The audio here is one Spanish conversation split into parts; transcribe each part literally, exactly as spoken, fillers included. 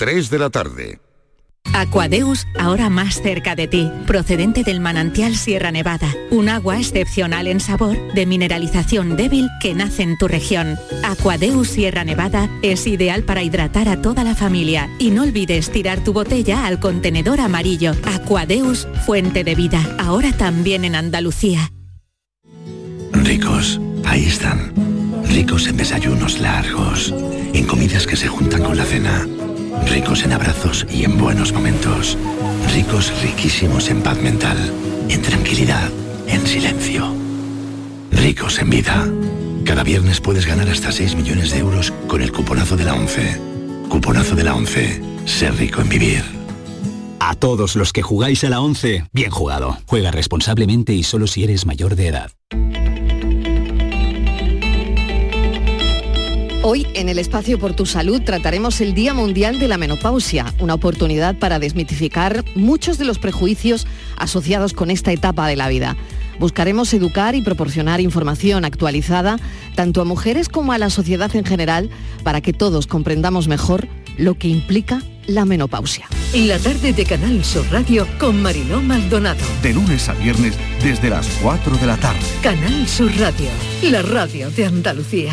tres de la tarde. Aquadeus, ahora más cerca de ti, procedente del manantial Sierra Nevada, un agua excepcional en sabor, de mineralización débil que nace en tu región. Aquadeus Sierra Nevada es ideal para hidratar a toda la familia y no olvides tirar tu botella al contenedor amarillo. Aquadeus, fuente de vida, ahora también en Andalucía. Ricos, ahí están. Ricos en desayunos largos, en comidas que se juntan con la cena. Ricos en abrazos y en buenos momentos. Ricos riquísimos en paz mental, en tranquilidad, en silencio. Ricos en vida. Cada viernes puedes ganar hasta seis millones de euros con el cuponazo de la ONCE. Cuponazo de la ONCE. Ser rico en vivir. A todos los que jugáis a la ONCE, bien jugado. Juega responsablemente y solo si eres mayor de edad. Hoy, en el Espacio por tu Salud, trataremos el Día Mundial de la Menopausia, una oportunidad para desmitificar muchos de los prejuicios asociados con esta etapa de la vida. Buscaremos educar y proporcionar información actualizada tanto a mujeres como a la sociedad en general para que todos comprendamos mejor lo que implica la menopausia. La tarde de Canal Sur Radio con Mariló Maldonado. De lunes a viernes desde las cuatro de la tarde. Canal Sur Radio, la radio de Andalucía.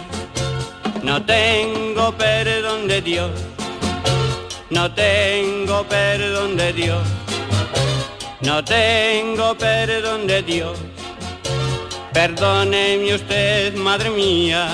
No tengo perdón de Dios, no tengo perdón de Dios, no tengo perdón de Dios, perdóneme usted, madre mía.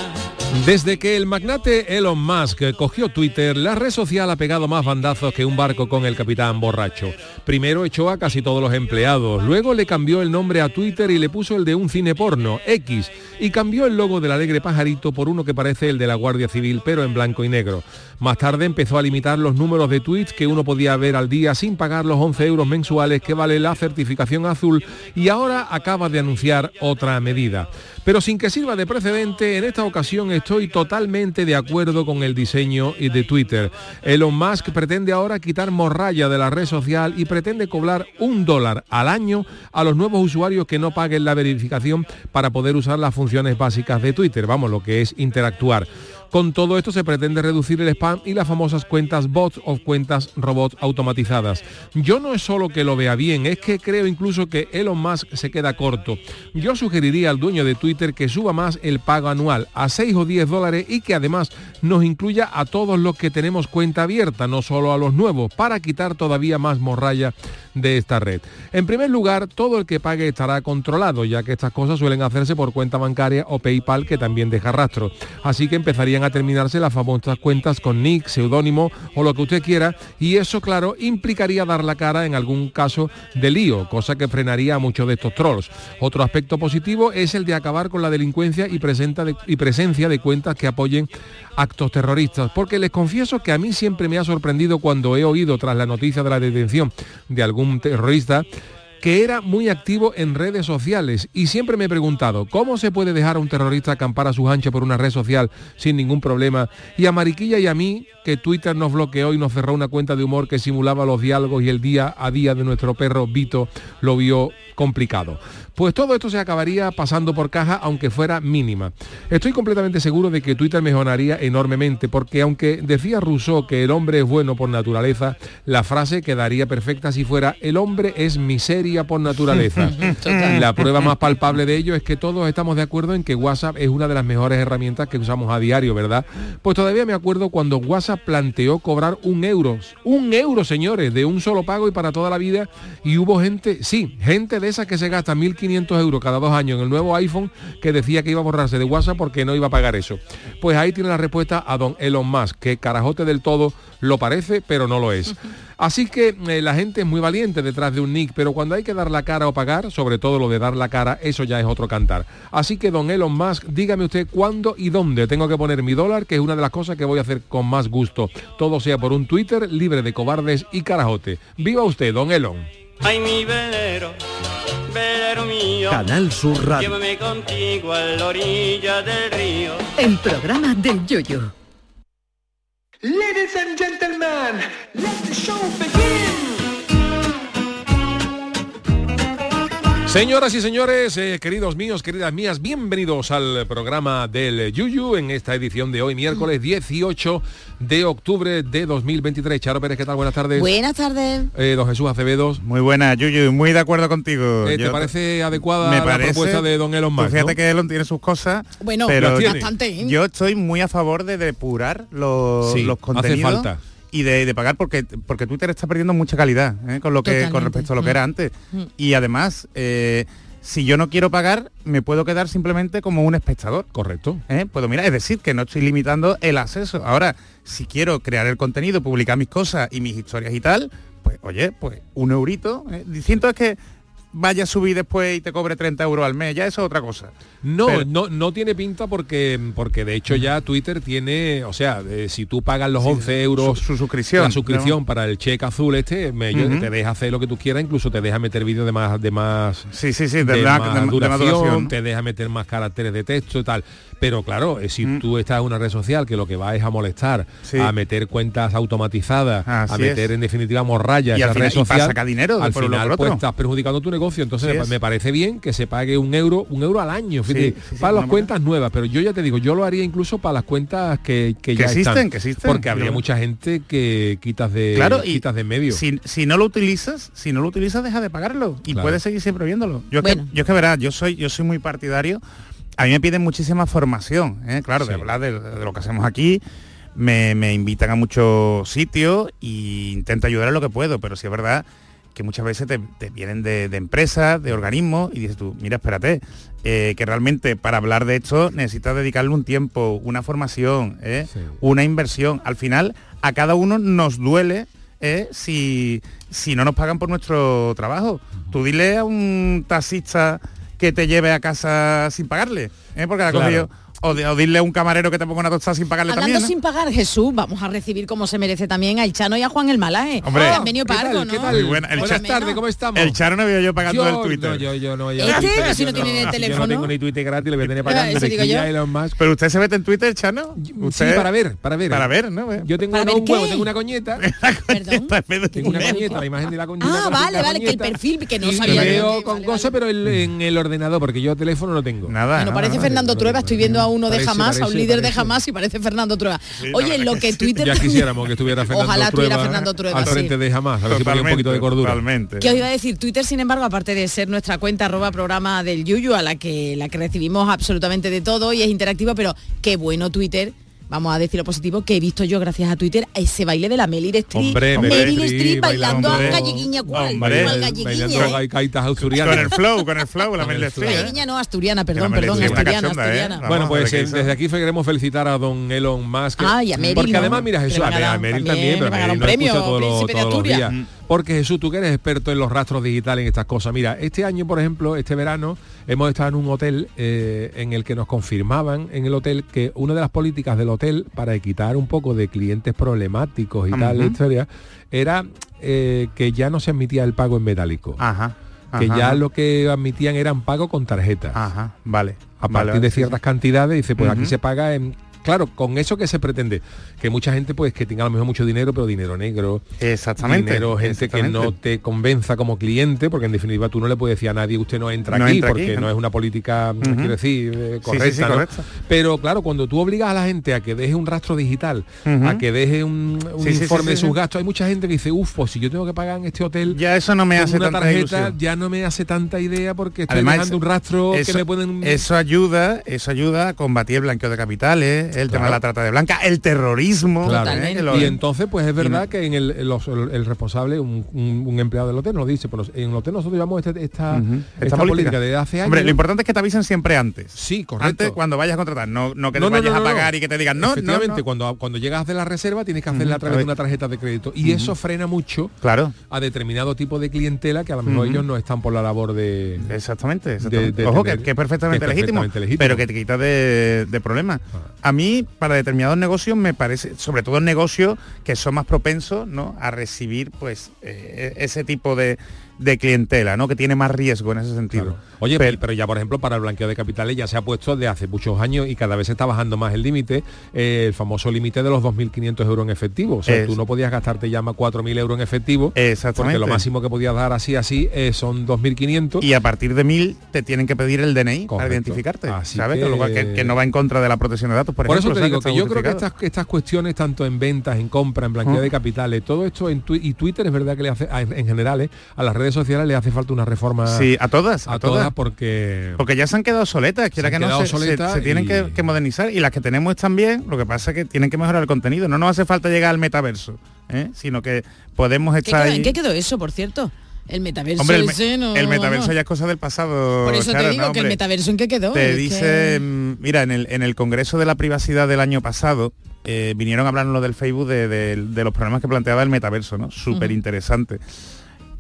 Desde que el magnate Elon Musk cogió Twitter, la red social ha pegado más bandazos que un barco con el capitán borracho. Primero echó a casi todos los empleados, luego le cambió el nombre a Twitter y le puso el de un cine porno, X, y cambió el logo del alegre pajarito por uno que parece el de la Guardia Civil, pero en blanco y negro. Más tarde empezó a limitar los números de tweets que uno podía ver al día sin pagar los once euros mensuales que vale la certificación azul, y ahora acaba de anunciar otra medida. Pero sin que sirva de precedente, en esta ocasión estoy totalmente de acuerdo con el diseño de Twitter. Elon Musk pretende ahora quitar morralla de la red social y pretende cobrar un dólar al año a los nuevos usuarios que no paguen la verificación para poder usar las funciones básicas de Twitter, vamos, lo que es interactuar. Con todo esto se pretende reducir el spam y las famosas cuentas bots o cuentas robots automatizadas. Yo no es solo que lo vea bien, es que creo incluso que Elon Musk se queda corto. Yo sugeriría al dueño de Twitter que suba más el pago anual a seis o diez dólares y que además nos incluya a todos los que tenemos cuenta abierta, no solo a los nuevos, para quitar todavía más morralla de esta red. En primer lugar, todo el que pague estará controlado, ya que estas cosas suelen hacerse por cuenta bancaria o PayPal, que también deja rastro. Así que empezaría a terminarse las famosas cuentas con nick, seudónimo o lo que usted quiera, y eso, claro, implicaría dar la cara en algún caso de lío, cosa que frenaría a muchos de estos trolls. Otro aspecto positivo es el de acabar con la delincuencia y, presenta de, y presencia de cuentas que apoyen actos terroristas, porque les confieso que a mí siempre me ha sorprendido cuando he oído tras la noticia de la detención de algún terrorista que era muy activo en redes sociales, y siempre me he preguntado cómo se puede dejar a un terrorista acampar a sus anchas por una red social sin ningún problema, y a Mariquilla y a mí, que Twitter nos bloqueó y nos cerró una cuenta de humor que simulaba los diálogos y el día a día de nuestro perro Vito, lo vio complicado. Pues todo esto se acabaría pasando por caja, aunque fuera mínima. Estoy completamente seguro de que Twitter mejoraría enormemente, porque aunque decía Rousseau que el hombre es bueno por naturaleza, la frase quedaría perfecta si fuera el hombre es miseria por naturaleza. La prueba más palpable de ello es que todos estamos de acuerdo en que WhatsApp es una de las mejores herramientas que usamos a diario, ¿verdad? Pues todavía me acuerdo cuando WhatsApp planteó cobrar un euro, un euro, señores, de un solo pago y para toda la vida, y hubo gente, sí, gente de esas que se gasta mil quinientos euros cada dos años en el nuevo iPhone, que decía que iba a borrarse de WhatsApp porque no iba a pagar eso. Pues ahí tiene la respuesta a don Elon Musk, que carajote del todo lo parece, pero no lo es. Así que eh, la gente es muy valiente detrás de un nick, pero cuando hay que dar la cara o pagar, sobre todo lo de dar la cara, eso ya es otro cantar. Así que, don Elon Musk, dígame usted cuándo y dónde tengo que poner mi dólar, que es una de las cosas que voy a hacer con más gusto. Todo sea por un Twitter libre de cobardes y carajote. ¡Viva usted, don Elon! Ay, mi velero, velero mío, Canal Sur Radio. Llévame contigo a la orilla del río. El programa del Yuyu. Ladies and gentlemen, let the show begin. Señoras y señores, eh, queridos míos, queridas mías, bienvenidos al programa del Yuyu en esta edición de hoy, miércoles dieciocho de octubre de dos mil veintitrés. Charo Pérez, ¿qué tal? Buenas tardes. Buenas tardes. Eh, don Jesús Acevedo. Muy buenas, Yuyu, muy de acuerdo contigo. Eh, ¿Te parece adecuada me parece, la propuesta de don Elon Musk? Fíjate, ¿no?, que Elon tiene sus cosas, bueno, pero bastante. Yo estoy muy a favor de depurar los, sí, los contenidos. Hace falta. Y de, de pagar porque porque Twitter está perdiendo mucha calidad, ¿eh?, con lo que Totalmente. con respecto a lo que era antes. Mm. Y además, eh, si yo no quiero pagar, me puedo quedar simplemente como un espectador. Correcto. ¿Eh? Puedo mirar, es decir, que no estoy limitando el acceso. Ahora, si quiero crear el contenido, publicar mis cosas y mis historias y tal, pues oye, pues un eurito. ¿eh? Diciendo es que vaya a subir después y te cobre treinta euros al mes, ya eso es otra cosa. No, pero no, no tiene pinta porque porque de hecho ya Twitter tiene, o sea, eh, si tú pagas los sí, once euros, su, su suscripción, la suscripción, ¿no?, para el cheque azul este, me, uh-huh. te deja hacer lo que tú quieras, incluso te deja meter vídeos de más, de más, sí, sí, sí, de, de, la, más de, duración, de más duración, te deja meter más caracteres de texto y tal. Pero claro, eh, si mm. tú estás en una red social que lo que va es a molestar, sí. a meter cuentas automatizadas, Así a meter es. en definitiva morralla en la red social, y para sacar dinero, al final pues estás perjudicando tu negocio. Entonces me, me parece bien que se pague un euro, un euro al año, sí, fíjate, sí, para sí, las cuentas manera. nuevas, pero yo ya te digo, yo lo haría incluso para las cuentas que, que, que ya existen, están, que existen, porque habría mucha gente que quitas de claro, quitas de en medio. Si, si no lo utilizas, si no lo utilizas, deja de pagarlo y claro. puedes seguir siempre viéndolo. Yo es bueno. que, yo es que verás, yo soy, yo soy muy partidario. A mí me piden muchísima formación, ¿eh? claro, sí. de hablar de, de lo que hacemos aquí, me, me invitan a muchos sitios e intento ayudar en lo que puedo, pero sí es verdad que muchas veces te, te vienen de, de empresas, de organismos, y dices tú, mira, espérate, eh, que realmente para hablar de esto necesitas dedicarle un tiempo, una formación, ¿eh? sí. una inversión. Al final, a cada uno nos duele ¿eh? si, si no nos pagan por nuestro trabajo. Uh-huh. Tú dile a un taxista que te lleve a casa sin pagarle, ¿eh? porque la claro. cosa yo... O, de, o dile a un camarero que te ponga una tostada sin pagarle. Hablando también, ¿no?, sin pagar, Jesús, vamos a recibir como se merece también a El Chano y a Juan el Malaje. Hombre, oh, bienvenido para algo, ¿no? ¿Qué tal? Muy buena. El Buenas tardes, ¿cómo estamos? El Chano no veo yo pagando yo, el Twitter. No, yo, yo no. Este, Twitter, si no, no tiene el teléfono. Yo no tengo ni Twitter gratis, le voy a tener pagando. Pero, Pero usted se mete en Twitter, Chano. ¿Usted? Sí, para ver, para ver. Para ver, ¿no? Yo tengo no, un ¿qué? huevo, tengo una coñeta. Perdón. Tengo una coñeta, la imagen de la coñeta. Ah, vale, vale, que el perfil que no sabía. Veo con cosas, pero en el ordenador, porque yo teléfono no tengo. Nada. Bueno, parece Fernando Trueba, estoy viendo a uno parece, de Hamas, parece, a un líder parece. de Hamas y parece Fernando Trueba. Sí, Oye, lo que Twitter... Ya quisiéramos que estuviera Fernando Ojalá Trueba, tuviera Fernando Trueba al frente sí. de Hamas, a ver si ponía un poquito de cordura. Totalmente. ¿Qué os iba a decir? Twitter, sin embargo, aparte de ser nuestra cuenta arroba programa del Yuyu, a la que, la que recibimos absolutamente de todo y es interactiva, pero qué bueno Twitter... Vamos a decir lo positivo, que he visto yo, gracias a Twitter, a ese baile de la Meryl Streep. Meryl Streep bailando hombre, a galleguiña, ¿cuál? Bailando a gaitas asturianas. Con el flow, con el flow, la Meryl Streep. Galleguiña no, asturiana, perdón, perdón, asturiana, asturiana. Bueno, pues desde aquí queremos felicitar a don Elon Musk. Ay, a Meryl. Porque además, mira, Jesús, a Meryl también, pero Meryl no escucha todos los días. Porque Jesús, tú que eres experto en los rastros digitales, en estas cosas. Mira, este año, por ejemplo, este verano, hemos estado en un hotel eh, en el que nos confirmaban en el hotel que una de las políticas del hotel para quitar un poco de clientes problemáticos y uh-huh. tal, historia, era eh, que ya no se admitía el pago en metálico. Ajá. Que Ajá. ya lo que admitían eran pago con tarjetas. Ajá, vale. A partir vale, de ciertas sí. cantidades, dice, pues uh-huh. aquí se paga en... Claro, con eso que se pretende, que mucha gente pues que tenga a lo mejor mucho dinero, pero dinero negro, exactamente, dinero, gente exactamente. que no te convenza como cliente, porque en definitiva tú no le puedes decir a nadie, usted no entra no aquí, entra porque aquí, ¿no? no es una política, uh-huh. quiero decir, eh, correcta, sí, sí, sí, ¿no? correcta. Pero claro, cuando tú obligas a la gente a que deje un rastro digital, uh-huh. a que deje un, un sí, informe sí, sí, de sus sí, gastos, hay mucha gente que dice, uff, pues si yo tengo que pagar en este hotel, ya eso no me hace una tarjeta, ilusión. ya no me hace tanta idea, porque estoy Además, dejando un rastro eso, que me pueden... Eso ayuda, eso ayuda a combatir el blanqueo de capitales, el tema claro. de la trata de blanca, el terrorismo. Claro. ¿eh? Lo... Y entonces, pues es verdad y... que en el, los, el, el responsable, un, un, un empleado del hotel, nos dice, pero en el hotel nosotros llevamos este, esta, uh -huh. esta, esta política. política desde hace años. Hombre, lo importante es que te avisen siempre antes. Sí, correcto. Antes, cuando vayas a contratar, no, no que no, te no, vayas no, no, a pagar no. y que te digan no. Efectivamente, no, no. Cuando, cuando llegas de la reserva tienes que hacerla uh -huh. a través de una tarjeta de crédito. Y uh -huh. eso frena mucho claro. a determinado tipo de clientela que a lo mejor uh -huh. ellos no están por la labor de... Exactamente. exactamente. De, de Ojo, tener, que, que es perfectamente, que es legítimo, perfectamente legítimo, pero que te quita de, de problemas. Ah. A mí, para determinados negocios, me parece, sobre todo negocios que son más propensos, ¿no?, a recibir pues eh, ese tipo de, de clientela, ¿no?, que tiene más riesgo en ese sentido. Claro. Oye, pero, pero ya, por ejemplo, para el blanqueo de capitales ya se ha puesto de hace muchos años y cada vez se está bajando más el límite, eh, el famoso límite de los dos mil quinientos euros en efectivo. O sea, es, tú no podías gastarte ya más cuatro mil euros en efectivo, porque lo máximo que podías dar así, así, eh, son dos mil quinientos. Y a partir de mil te tienen que pedir el D N I. Correcto. Para identificarte, así ¿sabes? Que... Que, que no va en contra de la protección de datos, por, por ejemplo. Por eso te digo que, que yo creo que estas, estas cuestiones, tanto en ventas, en compra, en blanqueo uh-huh. de capitales, todo esto en tu, y Twitter, es verdad que le hace, en general, eh, a las redes sociales le hace falta una reforma. Sí, a todas, a, a todas, todas, porque... Porque ya se han quedado soletas, quiera que no, se, se, se tienen y... que, que modernizar, y las que tenemos están bien, lo que pasa es que tienen que mejorar el contenido, no nos hace falta llegar al metaverso, ¿eh?, sino que podemos estar... ¿Qué quedó, ¿En qué quedó eso, por cierto? El metaverso. Hombre, el, me ese, no, el metaverso no. ya es cosa del pasado. Por eso Charo, te digo no, que el metaverso en qué quedó. Te dice, que... mira, en el, en el Congreso de la Privacidad del año pasado, eh, vinieron a hablarnos del Facebook de, de, de los problemas que planteaba el metaverso, ¿no? Súper interesante. Uh -huh.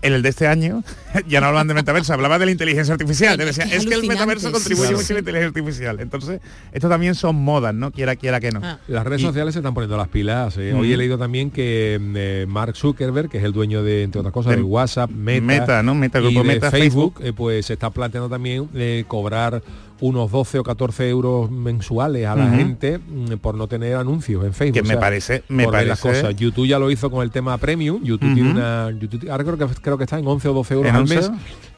En el de este año ya no hablaban de metaverso, hablaban de la inteligencia artificial. Decía, es que el metaverso contribuye sí, mucho sí. a la inteligencia artificial. Entonces, esto también son modas, ¿no? Quiera, quiera que no. Ah. Las redes y... sociales se están poniendo las pilas. ¿eh? Mm. Hoy he leído también que eh, Mark Zuckerberg, que es el dueño de, entre otras cosas, de, de WhatsApp, Meta, Meta, ¿no? Meta, grupo y de Meta, Facebook, Facebook. Eh, pues se está planteando también eh, cobrar unos doce o catorce euros mensuales a la uh-huh. gente por no tener anuncios en Facebook. Que me o sea, parece, me parece. Las cosas. YouTube ya lo hizo con el tema Premium. YouTube uh-huh. tiene una... YouTube, ahora creo que, creo que está en once o doce euros al mes,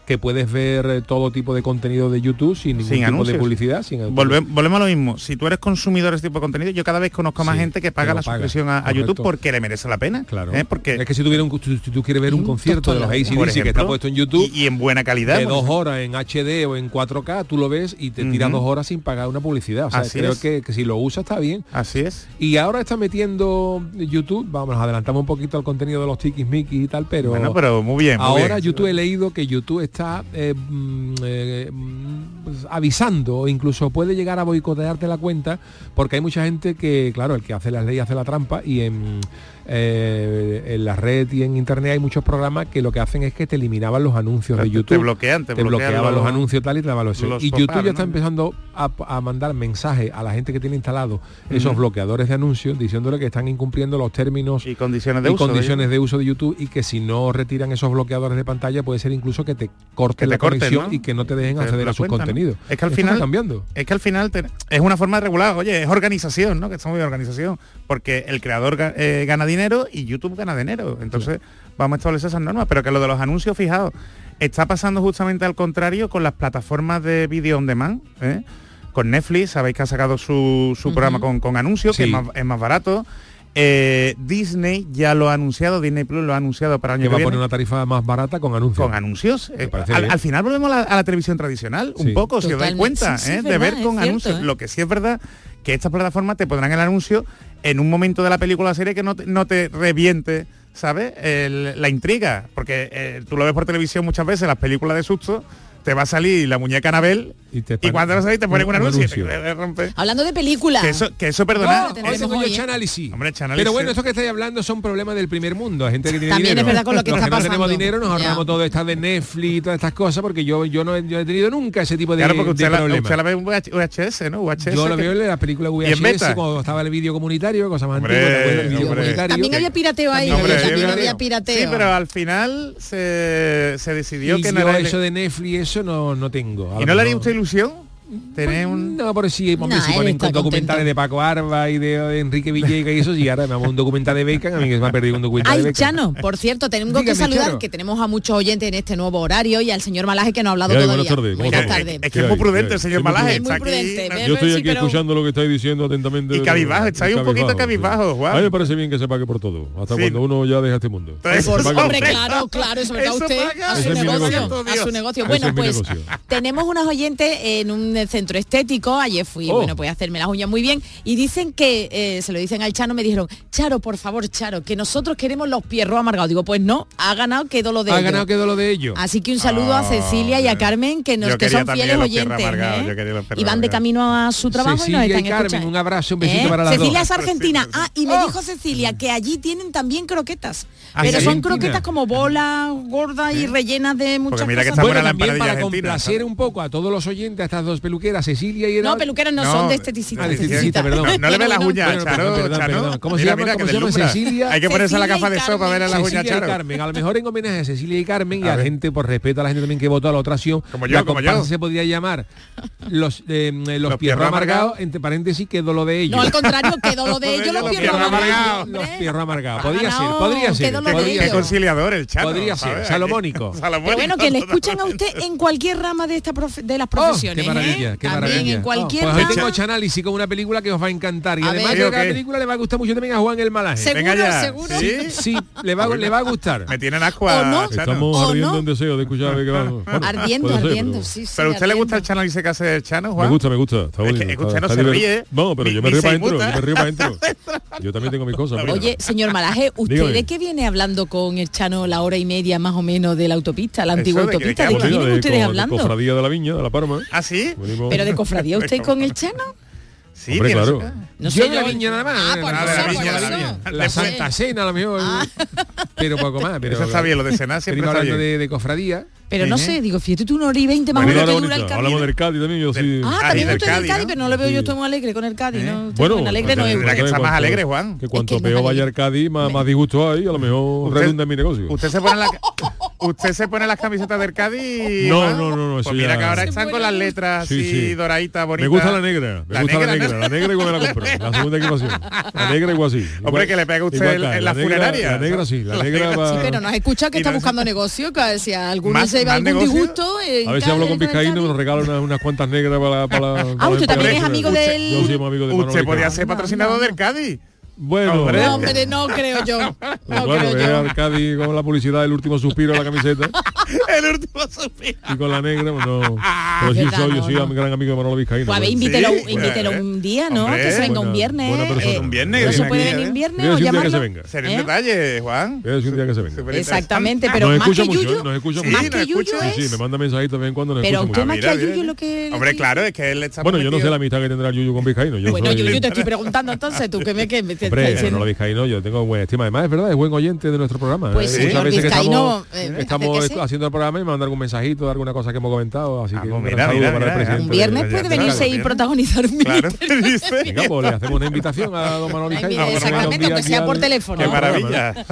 que puedes ver todo tipo de contenido de YouTube sin ningún sin tipo anuncios. de publicidad. Sin Volve, volvemos a lo mismo. Si tú eres consumidor de este tipo de contenido, yo cada vez conozco a más sí, gente que paga que la paga. suscripción a, a YouTube porque le merece la pena. Claro. ¿eh? Porque es que si, tuviera un, si tú quieres ver un concierto de los A C D C que está puesto en YouTube y, y en buena calidad, de dos horas en H D o en cuatro K, tú lo ves y te tiras uh-huh. dos horas sin pagar una publicidad. O sea, Así creo es. que, que si lo usas está bien. Así es. Y ahora está metiendo YouTube, vamos, nos adelantamos un poquito al contenido de los tiquismiquis y tal, pero, bueno, pero muy bien. Muy ahora bien. YouTube, he leído que YouTube está está eh, eh, avisando, incluso puede llegar a boicotearte la cuenta, porque hay mucha gente que, claro, el que hace las leyes hace la trampa, y en, eh, en la red y en internet hay muchos programas que lo que hacen es que te eliminaban los anuncios Pero de YouTube. Te bloquean, te, te bloqueaban, bloqueaban los, los anuncios tal y te daban los, los Y YouTube sopar, ya ¿no? está empezando a, a mandar mensajes a la gente que tiene instalado esos uh-huh. bloqueadores de anuncios, diciéndole que están incumpliendo los términos y condiciones de, y uso, condiciones de, de uso de YouTube, y que si no retiran esos bloqueadores de pantalla puede ser incluso que te corten que la te conexión corten, ¿no? y que no te dejen te acceder te a sus cuenta, contenidos. ¿No? Es que al final está cambiando. Es que al final te, es una forma de regular, oye, es organización, ¿no? Que estamos en organización, porque el creador eh, gana dinero y YouTube gana dinero. Entonces, sí. vamos a establecer esas normas, pero que lo de los anuncios, fijaos, está pasando justamente al contrario con las plataformas de video on demand, ¿eh? Con Netflix, sabéis que ha sacado su, su uh-huh. programa con, con anuncios, sí. que es más, es más barato. Eh, Disney ya lo ha anunciado, Disney Plus lo ha anunciado para el año que viene. Va a poner una tarifa más barata con anuncios. Con anuncios. Eh, al, al final volvemos a la, a la televisión tradicional, un sí. poco, si os dais cuenta, sí, sí, ¿eh? verdad, de ver con cierto, anuncios. ¿eh? Lo que sí es verdad que estas plataformas te pondrán el anuncio en un momento de la película o serie que no te, no te reviente, ¿sabes? El, la intriga, porque eh, tú lo ves por televisión muchas veces, las películas de susto, te va a salir la muñeca Anabel y, y cuando vas a salir te ponen un, un anuncio, anuncio. Te, te rompe. Hablando de películas. Que eso, que eso perdona. Oh, ese coño chanálisis. Hombre, chanálisis. Pero bueno, esto que estáis hablando son problemas del primer mundo. Hay gente que tiene También dinero. También es verdad con lo que los está que pasando. No tenemos dinero, nos ahorramos todo esto de Netflix y todas estas cosas, porque yo, yo no he, yo he tenido nunca ese tipo de, claro, porque usted de la, problemas. Usted la ve en V H S, ¿no? V H S, yo lo veo en la película V H S, cuando estaba el vídeo comunitario, cosas más antiguas. También había pirateo ahí. También había pirateo. Sí, pero al final se decidió que no era eso de Netflix. Eso no, no tengo. ¿Y no le haría usted ilusión? Tener un... No, por si, hombre, nah, si ponen documentales de Paco Arba y de, de Enrique Villegas y eso, y ahora me hago un documental de Beckham, a mí me ha perdido un documental Ay, de Beckham. Ay, Chano, por cierto, tenemos Dígame, que saludar, Charo. que tenemos a muchos oyentes en este nuevo horario, y al señor Malaje, que no ha hablado Ay, todavía. Buenas tardes. Buenas tardes. Es que es muy prudente el señor Malaje. Es muy prudente. Aquí, no. Yo estoy aquí sí, escuchando pero... lo que estáis diciendo atentamente. Y cabizbajo, estáis un poquito cabizbajo. Wow. A mí me parece bien que se pague por todo, hasta sí. cuando uno ya deja este mundo. Hombre, claro, claro, eso me da usted a su negocio. A su negocio. Bueno, pues tenemos unos oyentes en un el centro estético, ayer fui, oh. bueno, pues a hacerme las uñas muy bien, y dicen que, eh, se lo dicen al Chano, me dijeron, Charo, por favor, Charo, que nosotros queremos los pierros amargados. Digo, pues no, ha ganado, quedó lo de ha ellos. Ha ganado, quedó lo de ellos. Así que un saludo ah, a Cecilia y a Carmen, que, nos, que son fieles oyentes. ¿eh? Y van de camino a su trabajo Cecilia y nos están y Carmen, escuchando. Un abrazo, un besito ¿Eh? para las Cecilia dos. Es argentina. Ah, y me oh. dijo Cecilia que allí tienen también croquetas. Pero Argentina. Son croquetas como bolas gordas y rellenas de muchas mira cosas. Que bueno, también para complacer un poco a todos los oyentes, a estas dos peluqueras, Cecilia y Herald. No, peluqueras no, no son de esteticistas. Ah, esteticista, perdón. No, no le ve las uñas, Charo. Perdón, perdón. ¿Cómo mira, se llama? ¿Cómo se llama? Cecilia. Hay que ponerse la gafa de sopa a ver a las uñas, Charo. Carmen. A lo mejor en homenaje a Cecilia y Carmen y a la gente, por respeto a la gente también que votó a la otra acción, como yo, como yo. Se podría llamar los pierros amargados, entre paréntesis, quedó lo de ellos. No, al contrario, quedó lo de ellos, los pierros amargados. Los pierros amargados. Podría ser, podría ser. Qué conciliador el Chano. Podría ser, salomónico. Pero bueno, que le escuchan a usted en cualquier rama de esta profe- de las profesiones. Oh, qué maravilla, ¿eh? qué también maravilla. En cualquier oh, pues rama. Hoy tengo Chanálisis con una película que os va a encantar. Y a además ver, de que la película le va a gustar mucho también a Juan el Malaje. ¿Seguro? Venga ya. ¿Seguro? ¿Sí? sí, le va, le va a gustar. Me tienen ascuado. ¿O no? Estamos ¿O ardiendo no? en deseo de escuchar. Que vamos. Bueno, ardiendo, ardiendo, ser, pero... sí, sí. ¿Pero a usted ardiendo. le gusta el Chanálisis que hace el Chano, Juan? Me gusta, me gusta. Está bonito. Es que usted no se ríe. No, pero yo me río para adentro. Yo me río para adentro. Yo también tengo mis cosas. Oye, señor Malaje, ¿usted de qué viene hablando con el Chano la hora y media más o menos de la autopista, la antigua autopista? ¿De qué vienen ustedes hablando? De cofradía de la viña, de la Parma. ¿Ah, sí? Venimos. ¿Pero de cofradía usted con el Chano? Sí, hombre, claro. No yo de la viña nada más. Ah, eh, por nada, eso, de la viña, por la, viña. Eso. La Santa Cena a lo mejor. Ah. Pero poco más. Pero, eso está bien, lo de cenar siempre está bien. De, de cofradía. Pero ¿Eh? no sé, digo, fíjate tú, una hora y veinte más o menos que dura el Cádiz. Hablamos del Cádiz también, yo sí. Ah, también del Cádiz, Cádiz, ¿no? Pero no lo veo yo, estoy muy alegre con el Cádiz. ¿Eh? No, bueno, muy alegre no es. Tendrá que estar más alegre, Juan. Que cuanto peor vaya el Cádiz, más disgusto hay, a lo mejor redunda en mi negocio. Usted se pone la... ¿Usted se pone las camisetas del Cádiz? No, no, no, no. Pues mira que ahora están con las letras sí, así, sí. doraditas, bonitas. Me gusta la negra, me la gusta negra, la negra, la negra igual la compro, la segunda equipación. La negra igual así. Igual, hombre, que le pega usted el, en la, la funeraria. La negra sí, la, la negra, negra va... Sí, pero nos escucha que está no buscando es... negocio, que si a alguno se lleva algún negocio? disgusto... Eh, a ver si hablo con Vizcaíno, nos regala unas, unas cuantas negras para... para ah, usted también es amigo del... Usted podría ser patrocinador del Cádiz. Bueno, hombre. No, hombre, no creo yo. No bueno, creo yo. Cádiz con la publicidad del último suspiro de la camiseta. El último suspiro. Y con la negra, pues no. Pero sí soy, no, yo soy no. gran amigo de Manolo Vizcaíno. Pues a ver, invítelo, sí, invítelo bueno, un día, ¿no? Hombre, que se venga buena, un viernes. Eh, un viernes. No se puede venir un viernes o llamarlo. Sería un detalle, Juan. Es un día que se venga. Exactamente, pero más que Yuyu. Nos escucha mucho. Más que Yuyu es... Sí, me manda mensajitos de vez en cuando. Pero usted más que a Yuyu lo que... Hombre, claro, es que él está... Bueno, yo no sé la amistad que tendrá Yuyu con Vizcaíno. Bueno, Yuyu, te estoy preguntando entonces, tú que me... Hombre, eh, no lo Vizcaíno, yo tengo buena estima. Además, es verdad, es buen oyente de nuestro programa. Pues sí, muchas veces Vizcaíno, que estamos, eh, estamos que sí. haciendo el programa y me mandan algún mensajito, alguna cosa que hemos comentado. Así ah, que un mira, gran mira, saludo mira, para mira, el presidente. Un viernes de, puede venirse y protagonizar un claro, venga, pues, le hacemos una invitación a don Manolo Vizcaíno. Exactamente, aunque sea por teléfono. ¡Qué maravilla!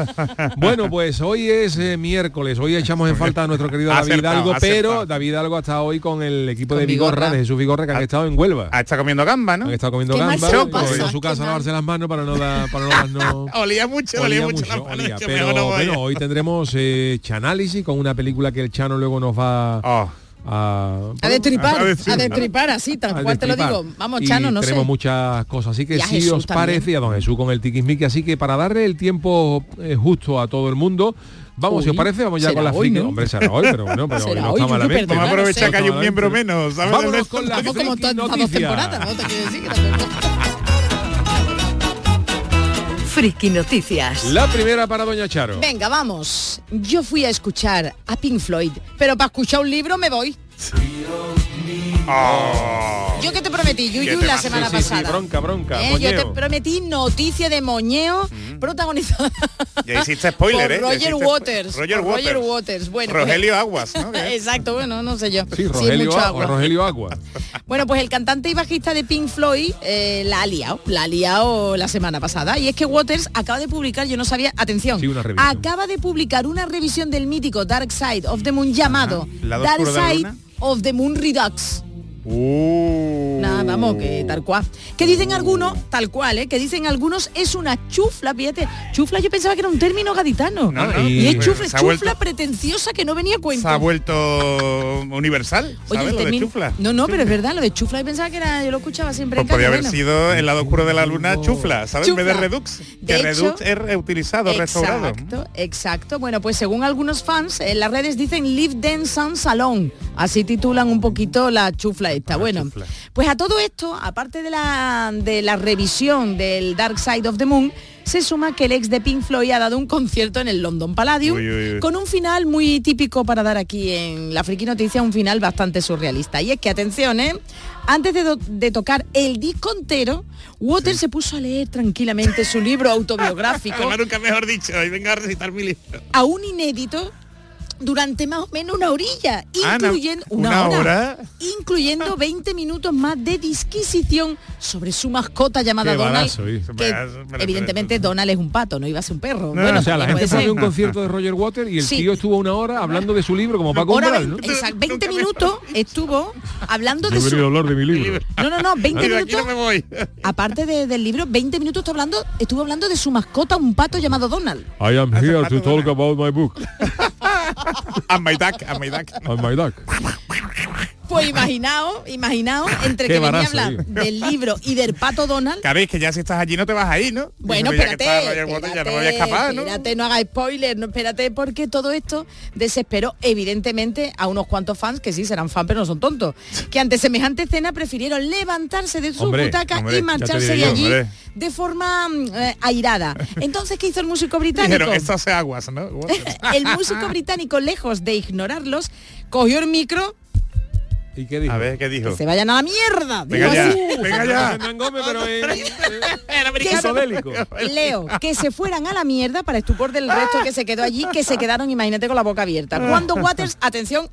Bueno, pues hoy es eh, miércoles. Hoy echamos en falta a nuestro querido David Hidalgo, pero David Hidalgo ha estado hoy con el equipo de Vigorra, de Jesús Vigorra, que han estado en Huelva. Ha estado comiendo gamba, ¿no? Han estado comiendo gamba, han ido a su casa a lavarse las manos para no La, para no, olía mucho, olía, olía mucho, mucho la olía, pero no bueno, hoy tendremos eh, Chanálisis con una película que el Chano luego nos va oh. a, a, destripar, a, destripar, a destripar así, tal cual te lo digo. Vamos, Chano, y no sé. Tenemos muchas cosas, así que si sí os también. parece, y a don Jesús con el tiquismiqui, así que para darle el tiempo eh, justo a todo el mundo. Vamos, hoy, si os parece, vamos ya con la friki. ¿No? Hombre, será hoy, pero no, pero será no hoy, está mala mente. Vamos a aprovechar que hay un miembro menos. Vámonos con la friki noticia. Friki Noticias. La primera para doña Charo. Venga, vamos. Yo fui a escuchar a Pink Floyd, pero para escuchar un libro me voy. Oh. Yo que te prometí, Yuyu, la semana sí, pasada. Sí, sí, bronca, bronca. ¿Eh? Yo te prometí noticia de moñeo mm. protagonizada. Ya hiciste spoiler, ¿eh? Roger Waters. Roger Waters. Roger Waters. Bueno, Rogelio pues, Aguas, ¿no? Exacto, bueno, no sé yo. Sí, Rogelio sí, Aguas. Rogelio Aguas. Bueno, pues el cantante y bajista de Pink Floyd eh, la ha liado, la ha liado la semana pasada. Y es que Waters acaba de publicar, yo no sabía, atención, sí, una acaba de publicar una revisión del mítico Dark Side of the Moon llamado Dark Side of the Moon Redux. Uh, Nada, vamos, que tal cual. Que dicen algunos, tal cual, ¿eh? Que dicen algunos es una chufla, fíjate. Chufla yo pensaba que era un término gaditano. No, no, y, y es chufla, chufla vuelto, pretenciosa que no venía a cuento. Se ha vuelto universal, ¿sabes? Oye, lo termino, de chufla. No, no, pero es verdad, lo de chufla yo pensaba que era, yo lo escuchaba siempre pues en casa. Podría haber bueno. sido el lado oscuro de la luna chufla, ¿sabes? Chufla. En vez de redux. De que hecho, redux es reutilizado, exacto, restaurado. Exacto, exacto. Bueno, pues según algunos fans, en las redes dicen Leave Them Sons Alone. Así titulan un poquito la chufla esta. La bueno, chufla. Pues a todo esto, aparte de la, de la revisión del Dark Side of the Moon, se suma que el ex de Pink Floyd ha dado un concierto en el London Palladium, uy, uy, uy. con un final muy típico para dar aquí en La Friki Noticia, un final bastante surrealista. Y es que, atención, ¿eh? Antes de, do- de tocar el disco entero, Waters sí. se puso a leer tranquilamente su libro autobiográfico. Además, nunca mejor dicho, y venga a recitar mi libro. Aún inédito, durante más o menos una orilla, incluyendo ah, no. una, una hora, hora, incluyendo veinte minutos más de disquisición sobre su mascota llamada Qué Donald. Balazo, ¿eh? que balazo, evidentemente balazo. Donald es un pato, no iba a ser un perro. No, bueno, o sea, la gente fue a un concierto de Roger Waters y el sí. tío estuvo una hora hablando de su libro como Paco Umbral, ¿no? Exacto, veinte minutos estuvo hablando de su libro. Yo he venido a hablar de mi libro. No, no, no, veinte minutos. No me voy. Aparte de, del libro, veinte minutos estuvo hablando, estuvo hablando de su mascota, un pato llamado Donald. I am here to talk Donald. about my book. And my duck, and my duck. And my duck. Pues imaginaos, imaginaos, entre Qué que venía a hablar del libro y del pato Donald. Cabéis que ya si estás allí no te vas a ir, ¿no? Bueno, Dicen, espérate, ya que espérate, ya no voy a escapar, ¿no? Espérate, no hagas spoiler, no, espérate, porque todo esto desesperó evidentemente a unos cuantos fans, que sí serán fans, pero no son tontos, que ante semejante escena prefirieron levantarse de sus hombre, butacas hombre, y marcharse de allí hombre. de forma eh, airada. Entonces, ¿qué hizo el músico británico? Pero esto hace aguas, ¿no? El músico británico, lejos de ignorarlos, cogió el micro. ¿Y qué dijo? A ver, ¿qué dijo? Que se vayan a la mierda. Venga ya, venga ya. se, Leo, que se fueran a la mierda para estupor del resto que se quedó allí, que se quedaron, imagínate, con la boca abierta. Cuando Waters, atención,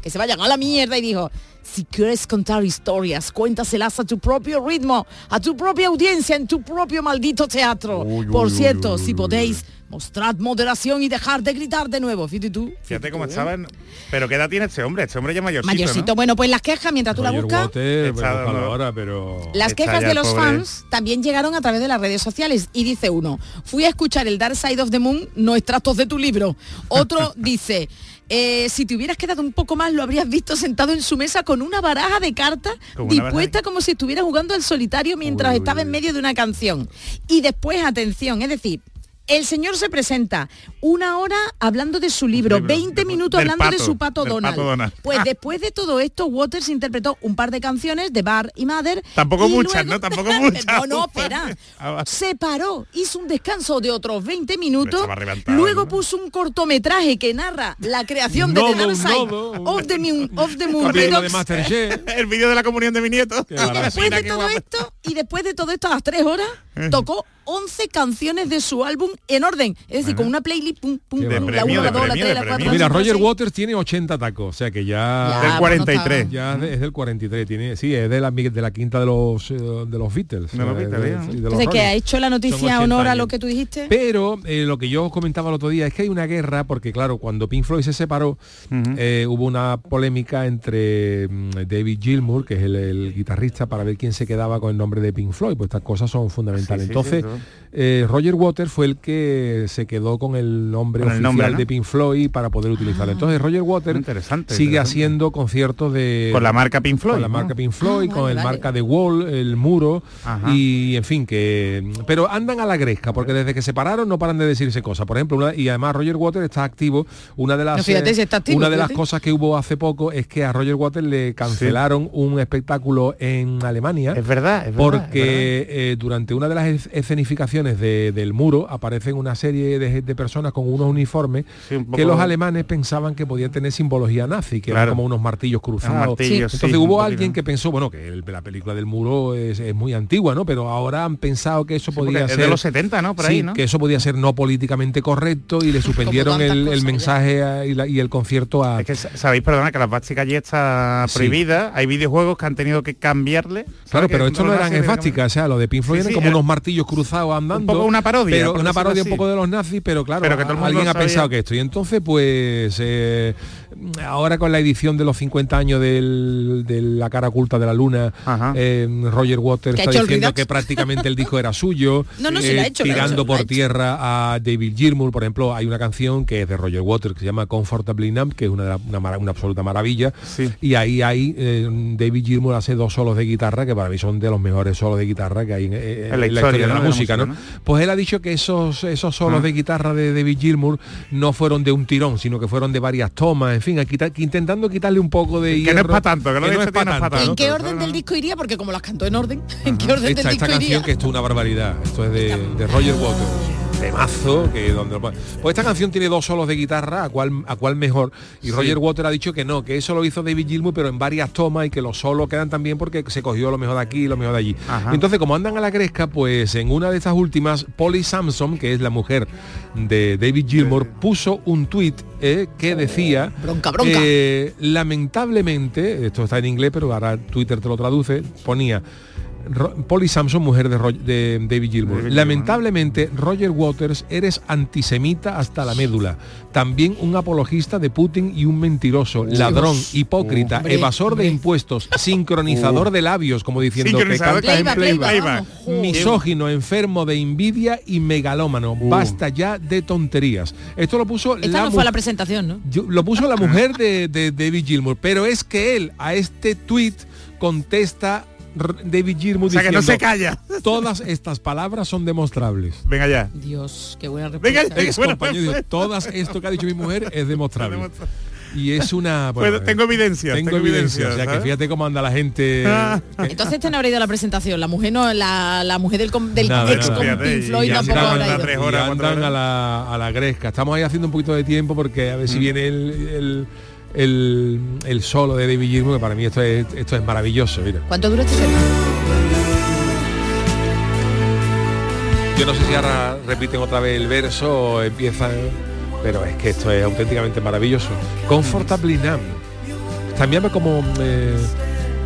que se vayan a la mierda, y dijo: si quieres contar historias, cuéntaselas a tu propio ritmo, a tu propia audiencia, en tu propio maldito teatro. Uy, uy, Por cierto, uy, uy, uy, si podéis... mostrad moderación y dejar de gritar de nuevo. Fíjate tú. Fíjate cómo estaban. Pero ¿qué edad tiene este hombre? Este hombre ya mayorcito, Mayorcito, ¿no? Bueno, pues las quejas, mientras tú Roger la buscas... Water, pero la hora, pero... Las quejas de los pobre. fans también llegaron a través de las redes sociales. Y dice uno: fui a escuchar el Dark Side of the Moon, no extractos de tu libro. Otro dice... Eh, si te hubieras quedado un poco más, lo habrías visto sentado en su mesa con una baraja de cartas dispuesta de... como si estuviera jugando al solitario mientras uy, uy, estaba uy, uy. en medio de una canción. Y después, atención, es decir... el señor se presenta una hora hablando de su libro, libro veinte minutos del hablando pato, de su pato Donald. pato Donald. Pues ah. después de todo esto, Waters interpretó un par de canciones de Bar y Mother. Tampoco y muchas, luego... ¿no? Tampoco muchas. No, no, espera. Se paró, hizo un descanso de otros veinte minutos, luego puso un cortometraje que narra la creación no, de The Dark Side no, no, no. of the Moon. Of the moon de el vídeo de la comunión de mi nieto. Y después de todo esto, y después de todo esto, a las tres horas, tocó once canciones de su álbum en orden. Es decir, bueno, con una playlist pum, pum, pum, premio, la uno, la dos, la tres, la cuatro. Mira, Roger Waters tiene ochenta tacos, o sea que ya... ya del cuarenta y tres. Ya es del cuarenta y tres, tiene, sí, es de la, de la quinta de los, de los Beatles. No, no, de, de, de, de los que ha hecho la noticia honor a lo que tú dijiste. Pero eh, lo que yo os comentaba el otro día es que hay una guerra, porque claro, cuando Pink Floyd se separó, uh-huh. eh, hubo una polémica entre um, David Gilmour, que es el, el guitarrista, para ver quién se quedaba con el nombre de Pink Floyd, pues estas cosas son fundamentales. Sí, sí, Entonces... Sí, sí. Eh, Roger Waters fue el que se quedó con el nombre con oficial el nombre, ¿no? de Pink Floyd para poder utilizarlo. Ah, Entonces Roger Waters interesante, sigue interesante. haciendo conciertos de con la marca Pink Floyd, con la ¿no? marca Pink Floyd, ah, con vale, el vale. marca The Wall, el muro Ajá. y en fin que pero andan a la gresca porque desde que se pararon no paran de decirse cosas. Por ejemplo, una, y además Roger Waters está activo. Una de las no, fíjate, eh, activo, una de las cosas que hubo hace poco es que a Roger Waters le cancelaron sí. un espectáculo en Alemania. Es verdad, es verdad porque es verdad. Eh, durante una de las escenificaciones De, del muro aparecen una serie de, de personas con unos uniformes sí, un que los alemanes pensaban que podían tener simbología nazi, que claro. eran como unos martillos cruzados. Martillos, sí. Entonces sí, hubo alguien poquito. que pensó, bueno, que el, la película del muro es, es muy antigua, ¿no? Pero ahora han pensado que eso sí, podía ser... Es de los setenta, ¿no? Por sí, ahí, ¿no? que eso podía ser no políticamente correcto y le suspendieron el, el mensaje a, y, la, y el concierto a... Es que sabéis, perdona, que la esvástica allí está prohibida, sí. hay videojuegos que han tenido que cambiarle. Claro, pero esto no eran esvásticas, o sea, lo de Pink Floyd sí, sí, eran como era... unos martillos cruzados andando. Un poco una parodia. Pero una parodia así. un poco de los nazis, pero claro, pero que todo el mundo alguien ha pensado que esto. Y entonces, pues, eh, ahora con la edición de los cincuenta años del, de La cara oculta de la luna, eh, Roger Waters está diciendo que prácticamente el disco era suyo, no, no, eh, sí lo ha hecho, tirando lo por lo tierra hecho. a David Gilmour. Por ejemplo, hay una canción que es de Roger Waters, que se llama Comfortably Numb, que es una, una, una, una absoluta maravilla. Sí. Y ahí hay, eh, David Gilmour hace dos solos de guitarra, que para mí son de los mejores solos de guitarra que hay en, eh, en la historia, historia de la, ¿no? música, ¿no? Pues él ha dicho que esos esos solos ah. de guitarra de David Gilmour no fueron de un tirón, sino que fueron de varias tomas, en fin. fin, aquí, aquí intentando quitarle un poco de hierro. Que no es para tanto, que no, que no es para tanto. ¿En qué orden del disco iría? Porque como las cantó en orden, ¿en qué orden esta, del disco esta canción iría? Que esto es una barbaridad. Esto es de, de Roger Waters. De mazo, que donde... Pues esta canción tiene dos solos de guitarra, a cuál a cuál mejor. Y sí. Roger Waters ha dicho que no, que eso lo hizo David Gilmour, pero en varias tomas, y que los solos quedan también porque se cogió lo mejor de aquí y lo mejor de allí. Ajá. Entonces, como andan a la cresca, pues en una de estas últimas, Polly Samson, que es la mujer de David Gilmour, sí, puso un tuit eh, que decía... Bronca, bronca. Eh, lamentablemente, esto está en inglés, pero ahora Twitter te lo traduce, ponía... Polly Samson, mujer de, Roger, de David Gilmour. David Lamentablemente, Roger Waters, eres antisemita hasta la médula. También un apologista de Putin y un mentiroso, Dios, ladrón, hipócrita, hombre, evasor hombre. de impuestos, sincronizador de labios, como diciendo que canta en playback, misógino, enfermo de envidia y megalómano. Uh. Basta ya de tonterías. Esto lo puso... Esta la no fue la presentación, ¿no? Yo, lo puso la mujer de, de, de David Gilmour, pero es que él a este tweet contesta... David Gilmour, o sea, diciendo, que no se calla. Todas estas palabras son demostrables. Venga ya. Dios, qué buena respuesta. Venga, ya, buena. Todas esto que ha dicho mi mujer es demostrable. Y es una... Bueno, pues tengo evidencia. Tengo, tengo evidencia, evidencia, o sea, ¿eh? Que fíjate cómo anda la gente... Entonces este no habrá ido a la presentación, la mujer no, la, la mujer del, com, del nada, ex no, con fíjate, Pink Floyd tampoco habrá ido. Tres horas, andan a la, a la gresca. Estamos ahí haciendo un poquito de tiempo porque a ver si mm. viene el... el El, el solo de David Gilmour, que para mí esto es, esto es maravilloso, mira. ¿Cuánto dura este tema? Yo no sé si ahora repiten otra vez el verso o empiezan, pero es que esto es auténticamente maravilloso. Comfortably Numb. También como eh,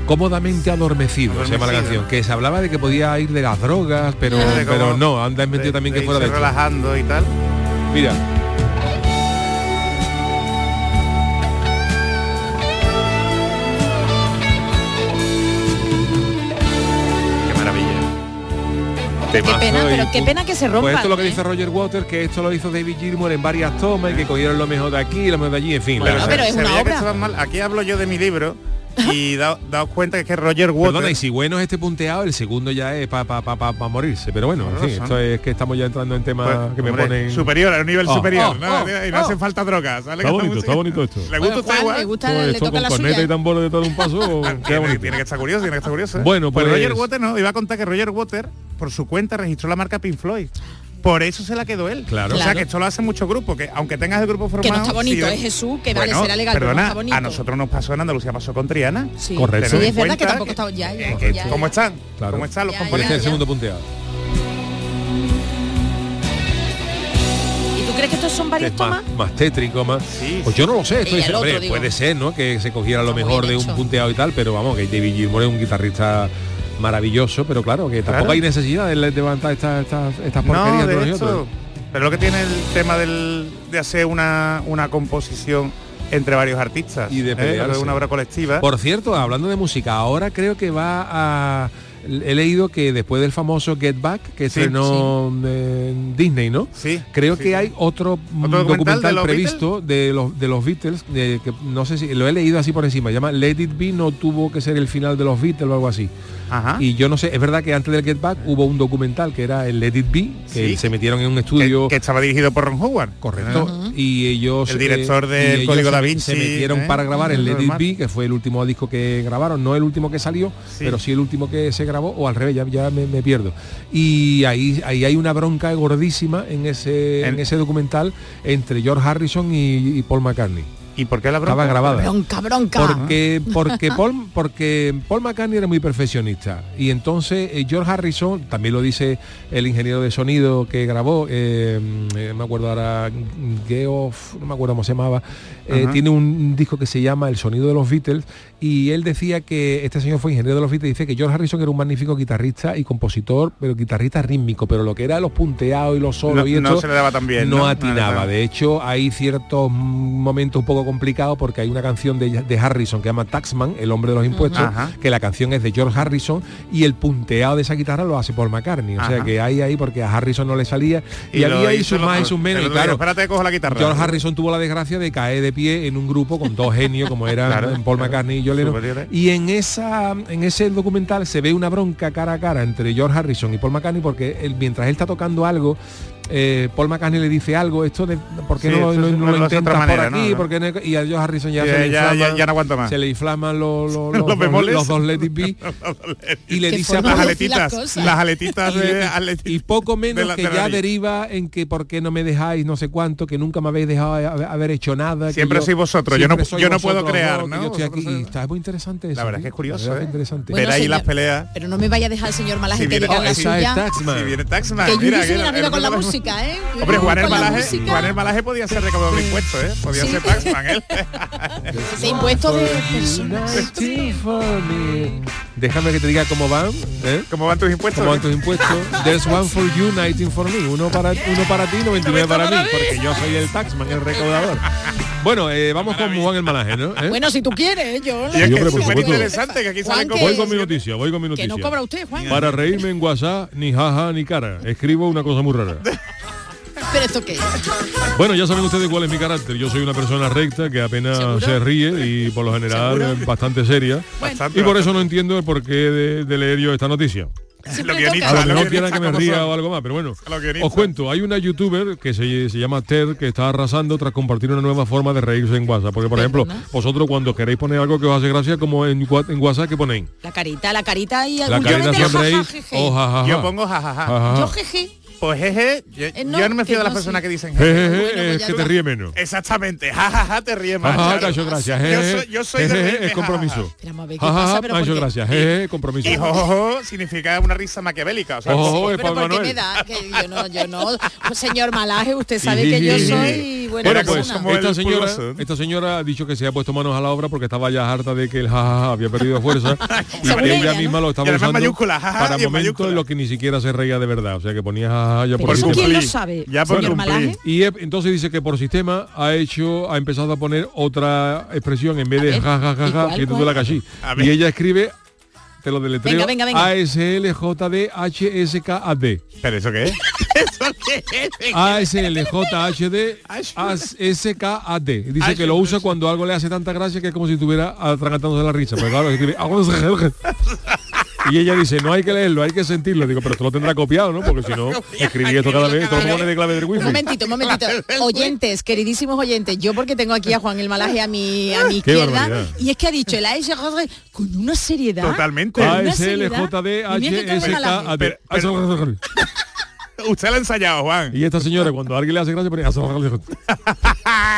cómodamente adormecido, adormecido, se llama la canción, que se hablaba de que podía ir de las drogas, pero, ah, pero no, han desmentido también de que fuera de relajando esto. Y tal. Mira. Qué pena, pero qué pena que se rompa. Pues esto es lo que dice Roger Waters, que esto lo hizo David Gilmour en varias tomas y que cogieron lo mejor de aquí, lo mejor de allí, en fin. Bueno, pero es una obra. Aquí hablo yo de mi libro y da, daos cuenta que es que Roger Waters... Perdona, y si bueno es este punteado, el segundo ya es para pa, pa, pa, pa morirse. Pero bueno, en fin, esto es que estamos ya entrando en temas pues, que me hombre, ponen... Superior, a un nivel oh, superior. Oh, no, oh, y no oh. hacen falta drogas. ¿Sale? Está bonito, está bonito esto. ¿Le gusta usted igual? ¿Le gusta, le toca con la corneta suya? Y tambores de todo un paso. Tiene que estar curioso, tiene que estar curioso. Bueno, pues... Roger Waters no, iba a contar que Roger Waters... por su cuenta registró la marca Pink Floyd. Por eso se la quedó él. Claro. O sea, que esto lo hace muchos grupos, que aunque tengas el grupo formado... Que no está bonito, sí, es Jesús, que vale, bueno, será legal, perdona, no está bonito. A nosotros nos pasó en Andalucía, pasó con Triana. Sí, correcto. Sí, es verdad que tampoco está... Ya, ya, ya, ya. ¿Cómo están? Claro. ¿Cómo están los ya, componentes? Ya, ya. El segundo punteado. ¿Tú crees que estos son varios tomas? Más, más tétrico, más... Sí, pues yo no lo sé, estoy diciendo, hombre, digo. Puede ser, ¿no? Que se cogiera lo mejor de un punteado y tal, pero vamos, que David Gilmour es un guitarrista... maravilloso, pero claro, que tampoco claro. hay necesidad de levantar estas estas esta porquerías. No, de hecho, pero lo que tiene el tema del, de hacer una, una composición entre varios artistas y de ¿eh? una obra colectiva. Por cierto, hablando de música, ahora creo que va a... He leído que después del famoso Get Back, que sí, estrenó sí. Eh, Disney, ¿no? Sí. Creo sí, que sí. hay otro, ¿Otro documental, documental de previsto de los, de los Beatles, de, que no sé si, lo he leído así por encima, llama Let It Be, no tuvo que ser el final de los Beatles o algo así. Ajá. Y yo no sé, es verdad que antes del Get Back hubo un documental que era el Let It Be, que sí. se metieron en un estudio... Que, que estaba dirigido por Ron Howard. Correcto. Uh-huh. Y ellos... El director del de Código Da Vinci. Se metieron ¿eh? para grabar el Let It Be, que fue el último disco que grabaron, no el último que salió, sí. pero sí el último que se grabó. O al revés, ya, ya me, me pierdo. Y ahí, ahí hay una bronca gordísima en ese, en, en ese documental entre George Harrison y, y Paul McCartney. ¿Y por qué la bronca? Estaba grabada. Bronca, bronca. Porque, porque, Paul, porque Paul McCartney era muy perfeccionista. Y entonces eh, George Harrison, también lo dice el ingeniero de sonido que grabó, eh, eh, me acuerdo ahora, Geoff, no me acuerdo cómo se llamaba, eh, uh-huh. tiene un disco que se llama El Sonido de los Beatles, y él decía que, este señor fue ingeniero de los Beatles, dice que George Harrison era un magnífico guitarrista y compositor, pero guitarrista rítmico, pero lo que era los punteados y los solos no, y esto, no se le daba tan bien, no, no atinaba. No, de hecho, hay ciertos momentos un poco complicado porque hay una canción de, de Harrison que se llama Taxman, el hombre de los impuestos, Ajá. que la canción es de George Harrison y el punteado de esa guitarra lo hace Paul McCartney, o Ajá. sea que ahí ahí porque a Harrison no le salía y, y había ahí sus más y sus menos, y claro, espérate, cojo la guitarra. George Harrison tuvo la desgracia de caer de pie en un grupo con dos genios como eran claro, Paul claro, McCartney y John Lennon, y en esa en ese documental se ve una bronca cara a cara entre George Harrison y Paul McCartney porque él, mientras él está tocando algo eh, Paul McCartney le dice algo, esto de ¿por qué sí, no, no, no lo intentas por aquí? ¿No? Porque no, y a George Harrison ya sí, se le ya, inflaman, ya, ya no aguanto más. Se le inflaman los, los, los, ¿Los, dos, los dos Let It Be y le dice a las aletitas, las, las aletitas de, aletitas y poco menos la, que ya deriva en que por qué no me dejáis no sé cuánto, que nunca me habéis dejado haber hecho nada. Siempre sois vosotros, yo no yo no puedo crear, ¿no? Está muy interesante eso. La verdad es que es curioso, ver ahí las peleas. Pero no me vaya a dejar el señor Malaje que diga la suya. Taxman. Si viene Taxman, que mira, que arriba con la música, ¿eh? Hombre, Juan el Malaje, Juan el Malaje podía ser recaudador de impuestos, ¿eh? Podía sí. ser Taxman, él. De impuestos de personas. Déjame que te diga cómo van, ¿eh? ¿Cómo van tus impuestos? ¿Cómo van tus impuestos? There's one for you, nineteen for me. Uno para, uno para ti, noventa y nueve para mí, porque yo soy el Taxman, el recaudador. Bueno, eh, vamos con Juan el Malaje, ¿no? ¿Eh? Bueno, si tú quieres, yo... Sí, es súper interesante que aquí salen como... Voy con mi noticia, voy con mi noticia. Que no cobra usted, Juan. Para reírme en WhatsApp, ni jaja, ni cara. Escribo una cosa muy rara. ¿Pero esto qué es? Bueno, ya saben ustedes cuál es mi carácter. Yo soy una persona recta que apenas ¿Seguro? se ríe y por lo general ¿Seguro? bastante seria. Bastante, y por eso no entiendo el porqué de, de leer yo esta noticia. Lo guionista, a lo que no quieran que me ría o algo más, pero bueno, os cuento, hay una youtuber que se, se llama Ter, que está arrasando tras compartir una nueva forma de reírse en WhatsApp. Porque, por ejemplo, ¿no? vosotros cuando queréis poner algo que os hace gracia, como en, en WhatsApp, ¿qué ponéis? La carita, la carita y algún... La carita siempre ja, ja, ja, ja, ja. Yo pongo jajaja. Ja, ja, ja. Yo jeje. Pues jeje, yo, eh, no, yo no me fío de las no, personas sí. que dicen jeje. Jeje, bueno, pues es que te ríe menos. Exactamente, jajaja, ja, ja, te ríe más. Jajaja, te ha hecho gracia, jeje. Yo soy de jeje, es compromiso. Jajaja, te ha hecho gracia, jeje, compromiso. Y jojojo significa una risa maquiavélica. O sea, ojo, es Pablo Manuel. Me da, que yo no, yo no. Señor Malaje, usted sabe que yo soy buena bueno, pues, persona. Esta señora, esta señora ha dicho que se ha puesto manos a la obra porque estaba ya harta de que el jajaja había perdido fuerza. Y que ella misma lo estaba usando para momentos en los que ni siquiera se reía de verdad. O sea, que ponía jajaja. Ah, ya por eso ¿quién lo sabe, ya por señor Malaje? Y he, entonces dice que por sistema ha hecho, ha empezado a poner otra expresión en vez a de jajajaja, que tú la cachí. Y ella escribe, te lo deletreo, A S L J D H S K A D. ¿Pero eso qué es? ¿Eso qué es? A S L J H D S K A D. Dice que lo usa cuando algo le hace tanta gracia que es como si estuviera atragantándose la risa. Pero claro, escribe... Y ella dice, no hay que leerlo, hay que sentirlo. Digo, pero esto lo tendrá copiado, ¿no? Porque si no, escribí esto cada vez, esto lo pone de clave del wifi. Un momentito, un momentito. Oyentes, queridísimos oyentes, yo porque tengo aquí a Juan el Malaje a mi, a mi izquierda, y es que ha dicho el A S J con una seriedad. Totalmente. A S L J D H S K A D. Usted lo ha ensayado, Juan. Y esta señora, cuando a alguien le hace gracia, pone...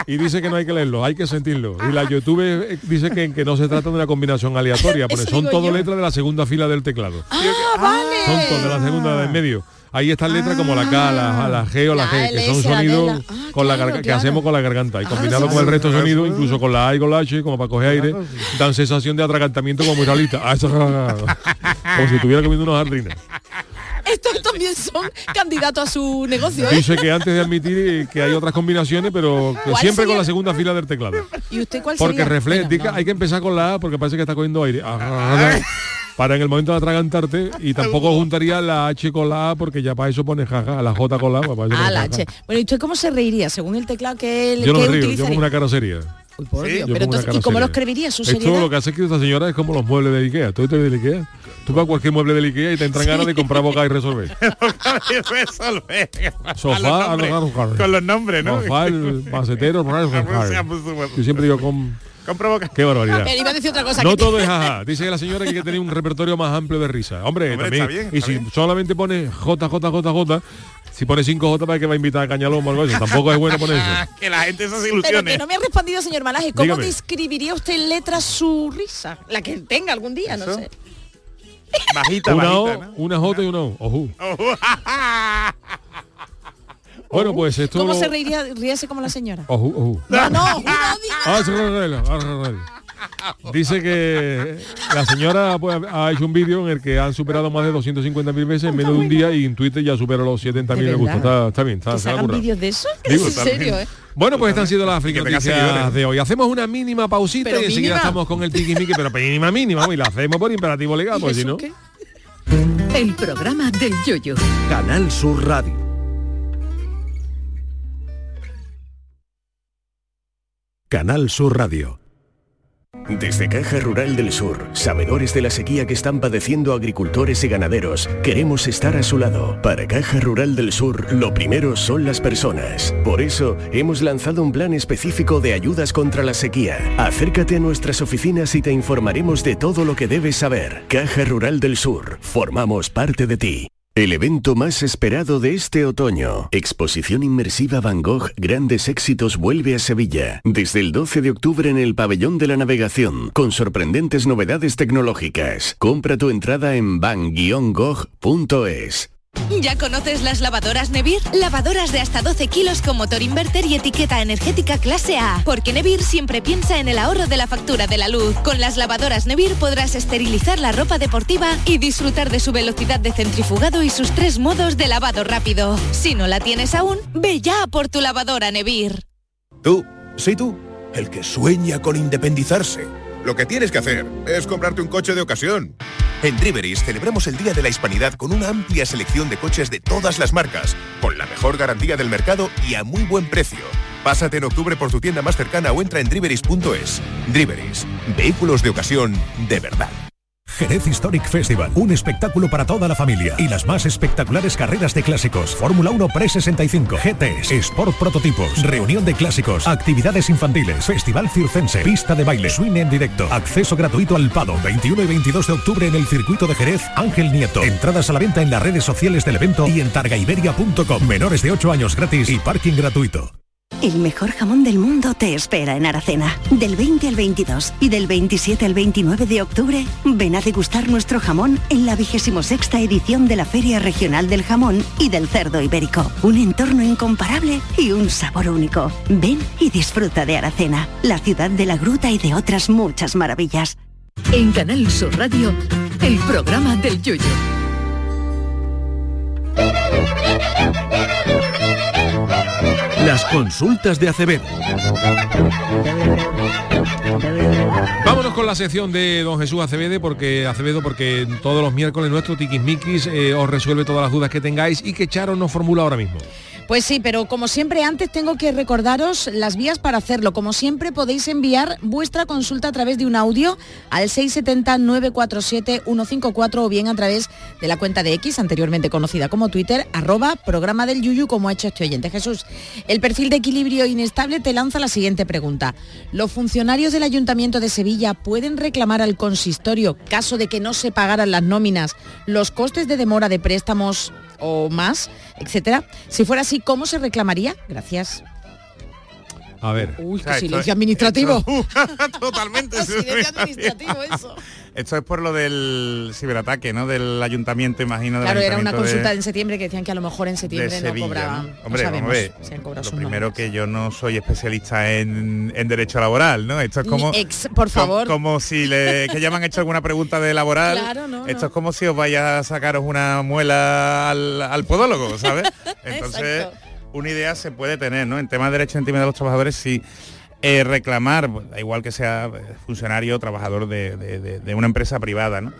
Y dice que no hay que leerlo, hay que sentirlo. Y la YouTube dice que, que no se trata de una combinación aleatoria, porque son todo letras de la segunda fila del teclado. Ah, ah vale. Son todas de la segunda de en medio. Ahí están letras ah, como la K, la, la G o la, la G, que son sonidos ah, con claro, la garga, claro. que hacemos con la garganta. Y ah, combinado sí, con sí, el sí, resto de sí, sonidos, sí. incluso con la A y con la H, como para coger aire, dan sensación de atragantamiento como muy realista. Como si estuviera comiendo unos jardines. Estos también son candidatos a su negocio, ¿eh? Dice que antes de admitir que hay otras combinaciones, pero que siempre sería? con la segunda fila del teclado. ¿Y usted cuál Porque refleja, no. hay que empezar con la A porque parece que está cogiendo aire. Para en el momento de atragantarte. Y tampoco juntaría la H con la A porque ya para eso pone jaja, a la J con la A. Para eso ah, la H. Jaja. Bueno, ¿y usted cómo se reiría? Según el teclado que él... Yo no me río, yo pongo una cara seria. Uy, por sí, Dios. Pero entonces, ¿y cómo lo escribiría su seriedad? Esto lo que hace que esta señora es como los muebles de Ikea. ¿Tú te ves de Ikea? Tú vas a cualquier mueble de Ikea y te entran sí. ganas de comprar boca y resolver. resolver. Sofá, a los nombres. Con los nombres, ¿no? Sofá, el macetero, yo siempre digo con... Qué barbaridad. Pero iba a decir otra cosa. No todo es jaja. Dice la señora que hay que tener un repertorio más amplio de risa. Hombre, Hombre también. Está bien, está y si bien. solamente pone J J J J, si pone cinco J para que va a invitar a Cañalón o algo así. Tampoco es bueno poner eso. Que la gente esas ilusiones. Pero que no me ha respondido, señor Malaje. ¿Cómo Dígame. describiría usted en letras su risa? La que tenga algún día, ¿Eso? no sé. Bajita, una bajita, o, ¿no? Una J y una O. Oju. Bueno, pues esto... ¿Cómo se reiría? Ríase como la señora. Oju, oju. No, no, no, no. Dice que la señora pues, ha hecho un vídeo en el que han superado más de doscientos cincuenta mil veces en menos de un día y en Twitter ya superó los setenta mil me gusta. Está, está bien, está bien. ¿Se hagan vídeos de eso? ¿Es en serio, eh? Bueno, pues estas han sido las África Noticias de hoy. Hacemos una mínima pausita y enseguida estamos con el tiquismiqui, pero mínima, mínima, y la hacemos por imperativo legal, pues si no... El programa del Yuyu. Canal Sur Radio. Canal Sur Radio. Desde Caja Rural del Sur, sabedores de la sequía que están padeciendo agricultores y ganaderos, queremos estar a su lado. Para Caja Rural del Sur, lo primero son las personas. Por eso, hemos lanzado un plan específico de ayudas contra la sequía. Acércate a nuestras oficinas y te informaremos de todo lo que debes saber. Caja Rural del Sur, formamos parte de ti. El evento más esperado de este otoño. Exposición inmersiva Van Gogh Grandes Éxitos vuelve a Sevilla. Desde el doce de octubre en el Pabellón de la Navegación, con sorprendentes novedades tecnológicas. Compra tu entrada en van guion gogh punto es. ¿Ya conoces las lavadoras Nevir? Lavadoras de hasta doce kilos con motor inverter y etiqueta energética clase A. Porque Nevir siempre piensa en el ahorro de la factura de la luz. Con las lavadoras Nevir podrás esterilizar la ropa deportiva y disfrutar de su velocidad de centrifugado y sus tres modos de lavado rápido. Si no la tienes aún, ve ya por tu lavadora Nevir. Tú, sí tú, el que sueña con independizarse. Lo que tienes que hacer es comprarte un coche de ocasión. En Driveris celebramos el Día de la Hispanidad con una amplia selección de coches de todas las marcas, con la mejor garantía del mercado y a muy buen precio. Pásate en octubre por tu tienda más cercana o entra en driveris punto es. Driveris, vehículos de ocasión de verdad. Jerez Historic Festival, un espectáculo para toda la familia y las más espectaculares carreras de clásicos, Fórmula uno pre sesenta y cinco, G T S, Sport Prototipos, reunión de clásicos, actividades infantiles, festival circense, pista de baile, swing en directo, acceso gratuito al Pado, veintiuno y veintidós de octubre en el circuito de Jerez, Ángel Nieto, entradas a la venta en las redes sociales del evento y en targa iberia punto com, menores de ocho años gratis y parking gratuito. El mejor jamón del mundo te espera en Aracena. Del veinte al veintidós y del veintisiete al veintinueve de octubre, ven a degustar nuestro jamón en la vigésima sexta edición de la Feria Regional del Jamón y del Cerdo Ibérico. Un entorno incomparable y un sabor único. Ven y disfruta de Aracena, la ciudad de la gruta y de otras muchas maravillas. En Canal Sur Radio, el programa del Yuyu. Las consultas de Acevedo. Vámonos con la sección de don Jesús Acevedo, porque Acevedo, porque todos los miércoles nuestro tiquismiquis eh, os resuelve todas las dudas que tengáis y que Charo nos formula ahora mismo. Pues sí, pero como siempre antes tengo que recordaros las vías para hacerlo. Como siempre podéis enviar vuestra consulta a través de un audio al seis siete cero, nueve cuatro siete, uno cinco cuatro o bien a través de la cuenta de X, anteriormente conocida como Twitter, arroba programa del Yuyu, como ha hecho este oyente. Jesús, el perfil de Equilibrio Inestable te lanza la siguiente pregunta. ¿Los funcionarios del Ayuntamiento de Sevilla pueden reclamar al consistorio, caso de que no se pagaran las nóminas, los costes de demora de préstamos o más, etcétera? Si fuera así, ¿cómo se reclamaría? Gracias. A ver. Uy, qué o sea, silencio esto, administrativo. Esto, totalmente. Silencio administrativo, eso. Esto es por lo del ciberataque, ¿no? Del ayuntamiento, imagino. Claro, era una consulta de, en septiembre que decían que a lo mejor en septiembre Sevilla, no cobraban. ¿No? Hombre, no sabemos, hombre, si han cobrado. Lo primero nombres. Que yo no soy especialista en, en derecho laboral, ¿no? Esto es como Ex, por favor. Como, como si le que ya me han hecho alguna pregunta de laboral. Claro, no, esto no. Es como si os vaya a sacaros una muela al, al podólogo, ¿sabes? Entonces. Exacto. Una idea se puede tener, ¿no? En temas de derechos intimidad de los trabajadores, sí, eh, reclamar, da igual que sea funcionario o trabajador de, de, de, de una empresa privada, ¿no?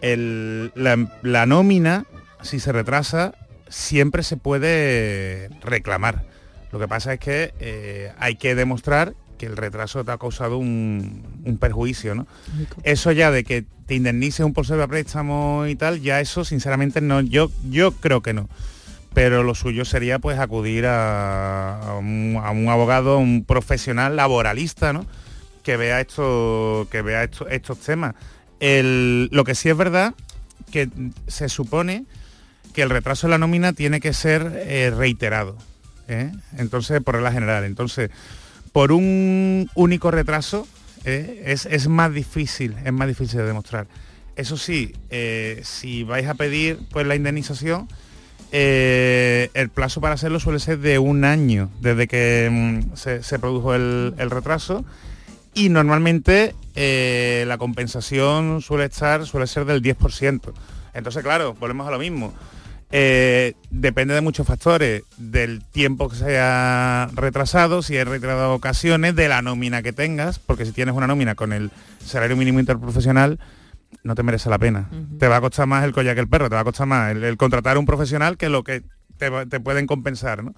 El, la, la nómina, si se retrasa, siempre se puede reclamar. Lo que pasa es que eh, hay que demostrar que el retraso te ha causado un, un perjuicio, ¿no? Eso ya de que te indemnices un posible préstamo y tal, ya eso, sinceramente, no, yo, yo creo que no. Pero lo suyo sería pues acudir a, a, un, a un abogado, un profesional laboralista, ¿no? Que vea esto, que vea esto, estos temas. El, lo que sí es verdad que se supone que el retraso de la nómina tiene que ser eh, reiterado, ¿eh? Entonces, por regla general. Entonces, por un único retraso ¿eh? es, es más difícil, es más difícil de demostrar. Eso sí, eh, si vais a pedir pues la indemnización. Eh, el plazo para hacerlo suele ser de un año desde que mm, se, se produjo el, el retraso y normalmente eh, la compensación suele estar suele ser del diez por ciento. Entonces, claro, volvemos a lo mismo. Eh, depende de muchos factores, del tiempo que se haya retrasado, si hay retrasado ocasiones, de la nómina que tengas, porque si tienes una nómina con el salario mínimo interprofesional, no te merece la pena. Uh-huh. Te va a costar más el collar que el perro, te va a costar más el, el contratar a un profesional que lo que te, te pueden compensar, ¿no?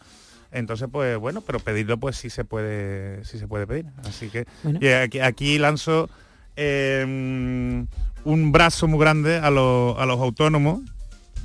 Entonces, pues bueno, pero pedirlo pues sí se puede, sí se puede pedir. Así que bueno. Y aquí, aquí lanzo eh, un brazo muy grande a, lo, a los autónomos,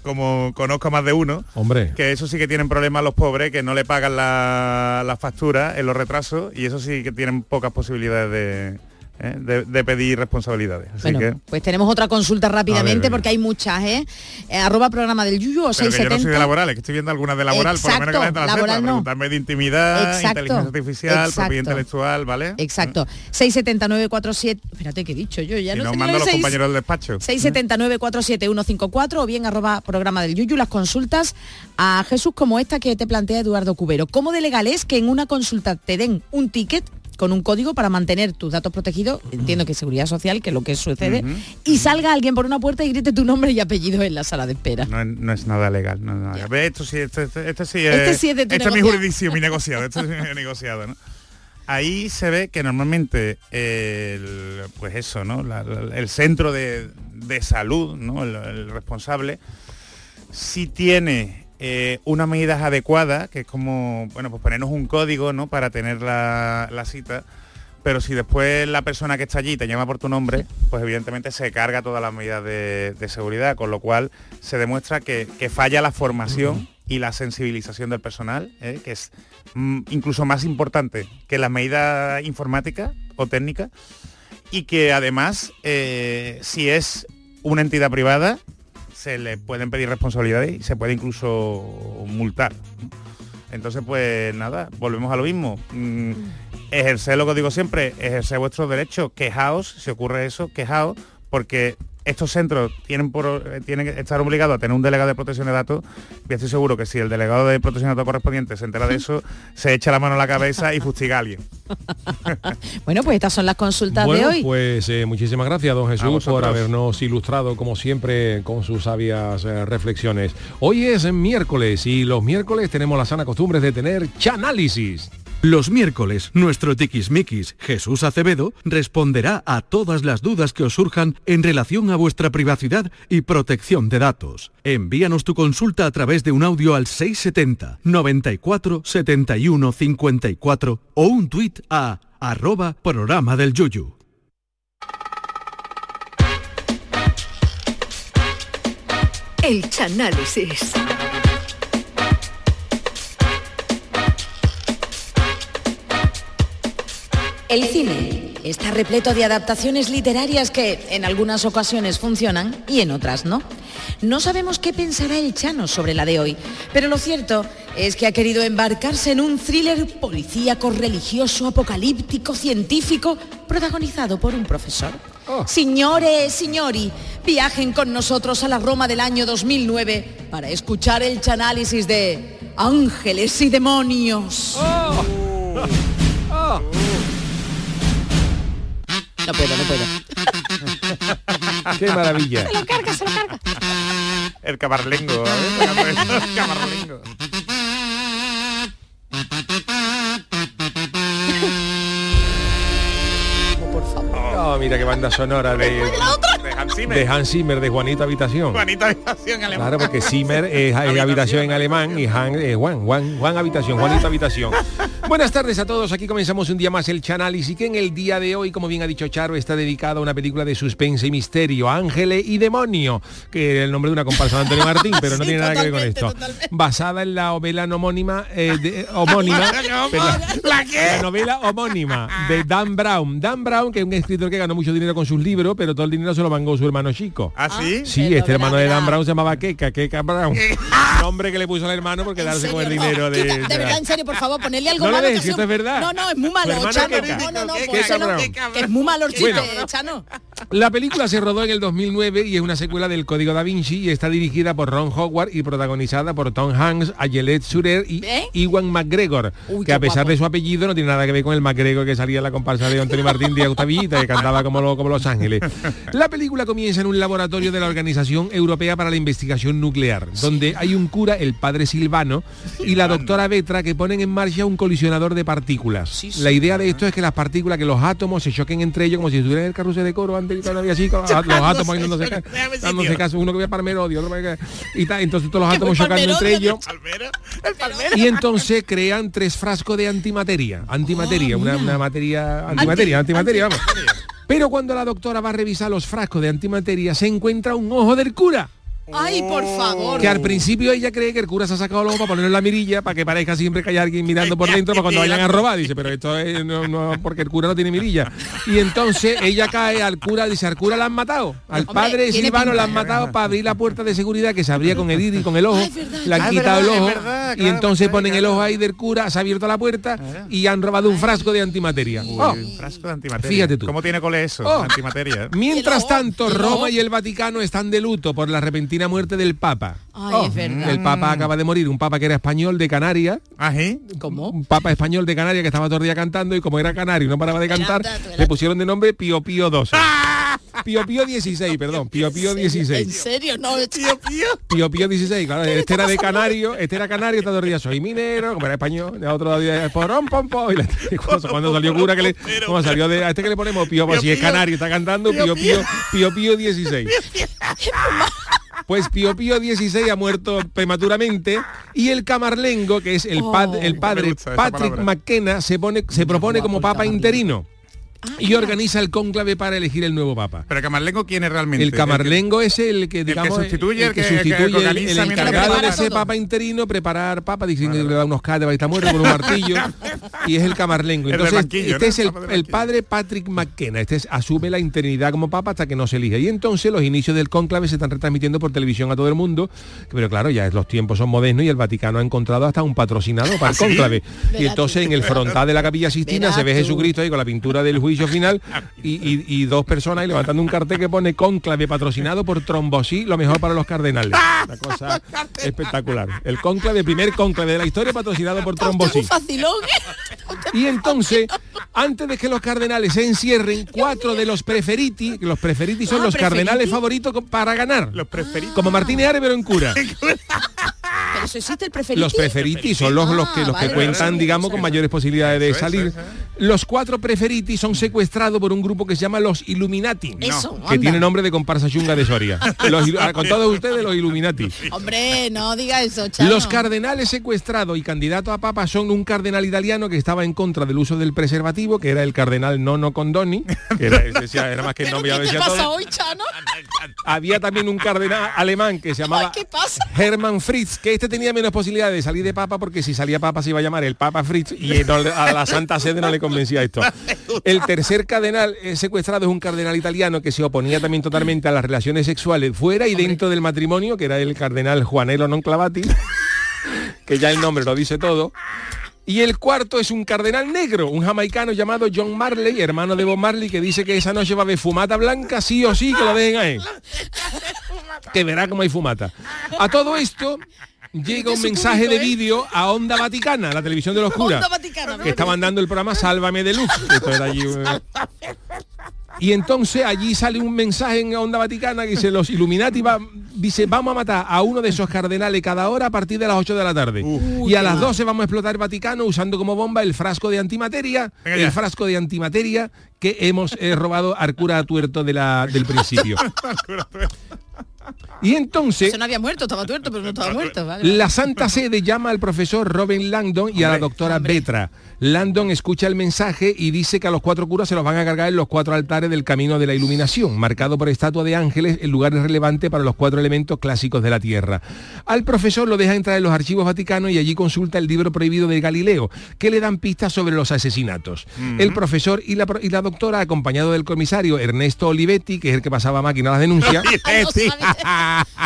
como conozco más de uno, hombre, que eso sí que tienen problemas los pobres, que no le pagan la, la factura en los retrasos, y eso sí que tienen pocas posibilidades de... ¿Eh? De, de pedir responsabilidades. Así bueno, que... pues tenemos otra consulta rápidamente, ver, porque hay muchas, ¿eh? eh arroba programa del Yuyu o seiscientos setenta. Pero que yo no soy de laborales, que estoy viendo algunas de laboral. Exacto, por lo menos que la gente la laboral sepa, no. Preguntarme de intimidad, exacto, inteligencia artificial, exacto, propiedad intelectual, ¿vale? Exacto. seis siete nueve cuatro siete... Espérate, ¿qué he dicho yo? Ya si no nos sé mando los seis... compañeros del despacho. seis siete nueve cuatro siete uno cinco cuatro o bien arroba programa del Yuyu. Las consultas a Jesús como esta que te plantea Eduardo Cubero. ¿Cómo de legal es que en una consulta te den un ticket con un código para mantener tus datos protegidos, entiendo que seguridad social, que es lo que sucede, uh-huh, y salga alguien por una puerta y grite tu nombre y apellido en la sala de espera? No, no es nada legal. No, no. Yeah. Esto sí, este, este, este sí es, este sí es de tu este es mi jurisdicción, mi negociado, esto es mi negociado, ¿no? Ahí se ve que normalmente, eh, el, pues eso, ¿no? La, la, el centro de, de salud, ¿no? El, el responsable, sí tiene... Eh, unas medidas adecuadas, que es como, bueno, pues ponernos un código, ¿no?, para tener la, la cita, pero si después la persona que está allí te llama por tu nombre, pues evidentemente se carga todas las medidas de, de seguridad, con lo cual se demuestra que, que falla la formación y la sensibilización del personal, ¿eh?, que es mm, incluso más importante que las medidas informáticas o técnicas, y que además, eh, si es una entidad privada, se le pueden pedir responsabilidades y se puede incluso multar. Entonces, pues nada, volvemos a lo mismo. Mm, ejerced lo que digo siempre, ejerced vuestros derechos, quejaos, si ocurre eso, quejaos, porque estos centros tienen, por, tienen que estar obligados a tener un delegado de protección de datos, y estoy seguro que si el delegado de protección de datos correspondiente se entera de eso, se echa la mano a la cabeza y fustiga a alguien. Bueno, pues estas son las consultas bueno, de hoy. Pues eh, muchísimas gracias, don Jesús, por habernos ilustrado, como siempre, con sus sabias eh, reflexiones. Hoy es miércoles y los miércoles tenemos la sana costumbre de tener chanálisis. Los miércoles, nuestro tiquismiquis Jesús Acevedo responderá a todas las dudas que os surjan en relación a vuestra privacidad y protección de datos. Envíanos tu consulta a través de un audio al seis siete cero, nueve cuatro, siete uno, cinco cuatro o un tuit a arroba programa del Yuyu. El chanálisis. El cine está repleto de adaptaciones literarias que en algunas ocasiones funcionan y en otras no. No sabemos qué pensará el Chano sobre la de hoy, pero lo cierto es que ha querido embarcarse en un thriller policíaco, religioso, apocalíptico, científico, protagonizado por un profesor. Oh. Signore, signori, viajen con nosotros a la Roma del año dos mil nueve para escuchar el chanálisis de Ángeles y Demonios. Oh. Oh. No puedo, no puedo. ¡Qué maravilla! Se lo carga, se lo carga. El camarlengo, ¿eh? El camarlengo. Oh, por favor. Oh, mira qué banda sonora de, de, de Hans Zimmer. De Hans Zimmer, de Juanita Habitación. Juanita Habitación alemán. Claro, porque Zimmer es, es habitación, habitación en alemán, y Hans es Juan, Juan, Juan Habitación, Juanita Habitación. Buenas tardes a todos, aquí comenzamos un día más el Chanálisis, que en el día de hoy, como bien ha dicho Charo, está dedicado a una película de suspense y misterio, Ángeles y Demonio, que era el nombre de una comparsa de Antonio Martín, pero no sí, tiene nada que ver con esto. Totalmente. Basada en la novela homónima, eh, de, homónima la, la, la novela homónima de Dan Brown. Dan Brown, que es un escritor que ganó mucho dinero con sus libros, pero todo el dinero se lo vangó su hermano chico. ¿Ah, sí? Sí, pero este hermano de Dan Brown se llamaba Keka, Keka Brown. Nombre que le puso al hermano porque darse con el dinero de... Quita, de verdad, en serio, por favor, ponerle algo. No, no, es, que esto es verdad. No, no, es muy malo, Chano. No, no, no, que es muy malo, bueno, Chano. La película se rodó en el dos mil nueve y es una secuela del Código Da Vinci y está dirigida por Ron Howard y protagonizada por Tom Hanks, Ayelet Surer y ¿Eh? Iwan McGregor. Uy, que a pesar guapo. de su apellido no tiene nada que ver con el McGregor que salía en la comparsa de Antonio Martín de Octavillita, que cantaba como, lo, como Los Ángeles. La película comienza en un laboratorio de la Organización Europea para la Investigación Nuclear, sí, donde hay un cura, el padre Silvano, y la doctora Vetra, que ponen en marcha un colisionador de partículas. Sí, sí, la idea de esto es que las partículas, que los átomos se choquen entre ellos, como si estuvieran en el carrusel de coro antes y tal, había así, los átomos ahí dándose caso, dándose caso, uno que veía Palmero, otro que y tal, entonces todos los átomos chocando entre ellos. Y entonces crean tres frascos de antimateria, antimateria, oh, una, una materia, antimateria, antimateria, vamos. Pero cuando la doctora va a revisar los frascos de antimateria, se encuentra un ojo del cura. ¡Ay, por favor! Que al principio ella cree que el cura se ha sacado el ojo para ponerlo en la mirilla, para que parezca siempre que hay alguien mirando por dentro para cuando vayan a robar. Dice, pero esto es, no, no, porque el cura no tiene mirilla. Y entonces ella cae al cura, dice, al cura la han matado. Al Hombre, padre Silvano la han matado para abrir la puerta de seguridad que se abría con el iris, con el ojo. Ay, le han ah, quitado verdad, el ojo. Verdad, claro, y entonces ponen claro. el ojo ahí del cura, se ha abierto la puerta ah, y han robado un frasco de antimateria. Uy, oh. Un frasco de antimateria. Fíjate tú. ¿Cómo tiene cole eso? Oh. Antimateria. Mientras tanto, Roma y el Vaticano están de luto por la repentina la muerte del Papa. Ay, oh, es verdad. El Papa acaba de morir, un Papa que era español de Canarias. ¿Ají? ¿Cómo? Un Papa español de Canarias que estaba todo el día cantando y como era canario y no paraba de cantar, le pusieron de nombre Pío Pío doce. ¡Ah! Pío Pío dieciséis, perdón, Pío Pío dieciséis. ¿En serio? No, Pío Pío. Pío Pío dieciséis, claro, este era de Canario, este era Canario, todo el día soy minero, como era español, el otro día porón, pom, pom, y la cosa, cuando salió cura que le, como salió de, a este que le ponemos Pío, pues si es Canario, está cantando Pío Pío, Pío Pío dieciséis. Pues Pío Pío dieciséis ha muerto prematuramente y el camarlengo, que es el, pad, el padre Patrick McKenna, se, pone, se propone como papa interino. Y organiza el cónclave para elegir el nuevo papa. ¿Pero el camarlengo quién es realmente? El camarlengo el que, es el que, digamos, el que sustituye, el que sustituye, el, que organiza, el, el encargado de ese papa interino, preparar papa, diciendo que le da unos cátedras y está muerto con un martillo. Y es el camarlengo. Entonces, este ¿no? es el, el padre Patrick McKenna. Este es, asume la interinidad como papa hasta que no se elige. Y entonces los inicios del cónclave se están retransmitiendo por televisión a todo el mundo. Pero claro, ya los tiempos son modernos y el Vaticano ha encontrado hasta un patrocinador para el cónclave. ¿Sí? Y entonces en el frontal de la Capilla Sistina se ve Jesucristo ahí con la pintura del juicio final y, y, y dos personas y levantando un cartel que pone cónclave patrocinado por Trombosí, lo mejor para los cardenales. Una cosa espectacular. El cónclave, primer cónclave de la historia patrocinado por Trombosí. Y entonces, antes de que los cardenales se encierren, cuatro de los preferiti, los preferiti son los cardenales favoritos para ganar. Los preferiti. Como Martínez Are, pero en cura. Pero eso existe el preferiti. Los preferiti son los, los que, los que ah, vale, cuentan, vale, digamos, con mayores posibilidades de salir. Eso, eso, eso. Los cuatro preferiti son secuestrados por un grupo que se llama los Illuminati. Eso, que tiene nombre de comparsa chunga de Soria. Los, con todos ustedes, los Illuminati. Hombre, no diga eso, Chano. Los cardenales secuestrados y candidatos a papa son un cardenal italiano que estaba en contra del uso del preservativo, que era el cardenal Nono Condoni. Que era, decía, era más que no, ya decía todo. Hoy, Chano? Había también un cardenal alemán que se llamaba Ay, Hermann Fritz, que este tenía menos posibilidades de salir de papa porque si salía papa se iba a llamar el Papa Fritz y no, a la Santa Sede no le convencía esto. El tercer cardenal secuestrado es un cardenal italiano que se oponía también totalmente a las relaciones sexuales fuera y Hombre. dentro del matrimonio, que era el cardenal Juan el Malaje, que ya el nombre lo dice todo. Y el cuarto es un cardenal negro, un jamaicano llamado John Marley, hermano de Bob Marley, que dice que esa noche va a haber fumata blanca, sí o sí, que lo dejen ahí. Que verá cómo hay fumata. A todo esto llega un mensaje público, ¿eh? de vídeo a Onda Vaticana, la televisión de los curas, que estaban dando el programa Sálvame de Luz. Esto era allí, eh. Y entonces allí sale un mensaje en Onda Vaticana que dice, los Illuminati va, dice, vamos a matar a uno de esos cardenales cada hora a partir de las ocho de la tarde. Uh, y a las doce vamos a explotar el Vaticano usando como bomba el frasco de antimateria, Venga el ya. frasco de antimateria que hemos eh, robado al cura tuerto de la, del principio. Y entonces... Se no había muerto, estaba tuerto, pero no estaba muerto. Vale, vale. La Santa Sede llama al profesor Robin Langdon y hombre, a la doctora hombre. Betra. Langdon escucha el mensaje y dice que a los cuatro curas se los van a cargar en los cuatro altares del Camino de la Iluminación, marcado por estatua de ángeles en lugares relevantes para los cuatro elementos clásicos de la Tierra. Al profesor lo deja entrar en los archivos vaticanos y allí consulta el libro prohibido de Galileo, que le dan pistas sobre los asesinatos. Mm-hmm. El profesor y la, y la doctora, acompañado del comisario Ernesto Olivetti, que es el que pasaba máquina a las denuncias,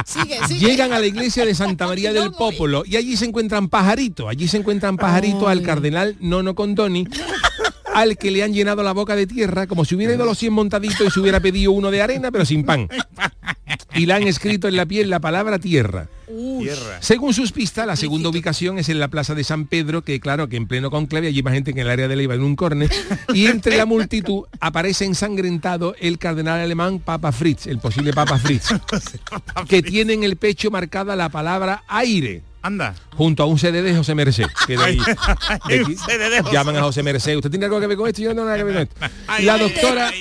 sigue, sigue. Llegan a la iglesia de Santa María del Popolo y allí se encuentran pajaritos, allí se encuentran pajaritos al cardenal Nono Condoni, al que le han llenado la boca de tierra como si hubiera ido a los cien montaditos y se hubiera pedido uno de arena pero sin pan. Y le han escrito en la piel la palabra tierra. Uy. Según sus pistas, la segunda ubicación es en la plaza de San Pedro, que claro, que en pleno conclave allí más gente que en el área de Leiva en un corne, y entre la multitud aparece ensangrentado el cardenal alemán Papa Fritz, el posible Papa Fritz, que tiene en el pecho marcada la palabra aire. Anda. Junto a un C D de José Merced. Que de ahí, de aquí, llaman a José Merced. ¿Usted tiene algo que ver con esto? Yo no tengo nada que ver con esto. La doctora...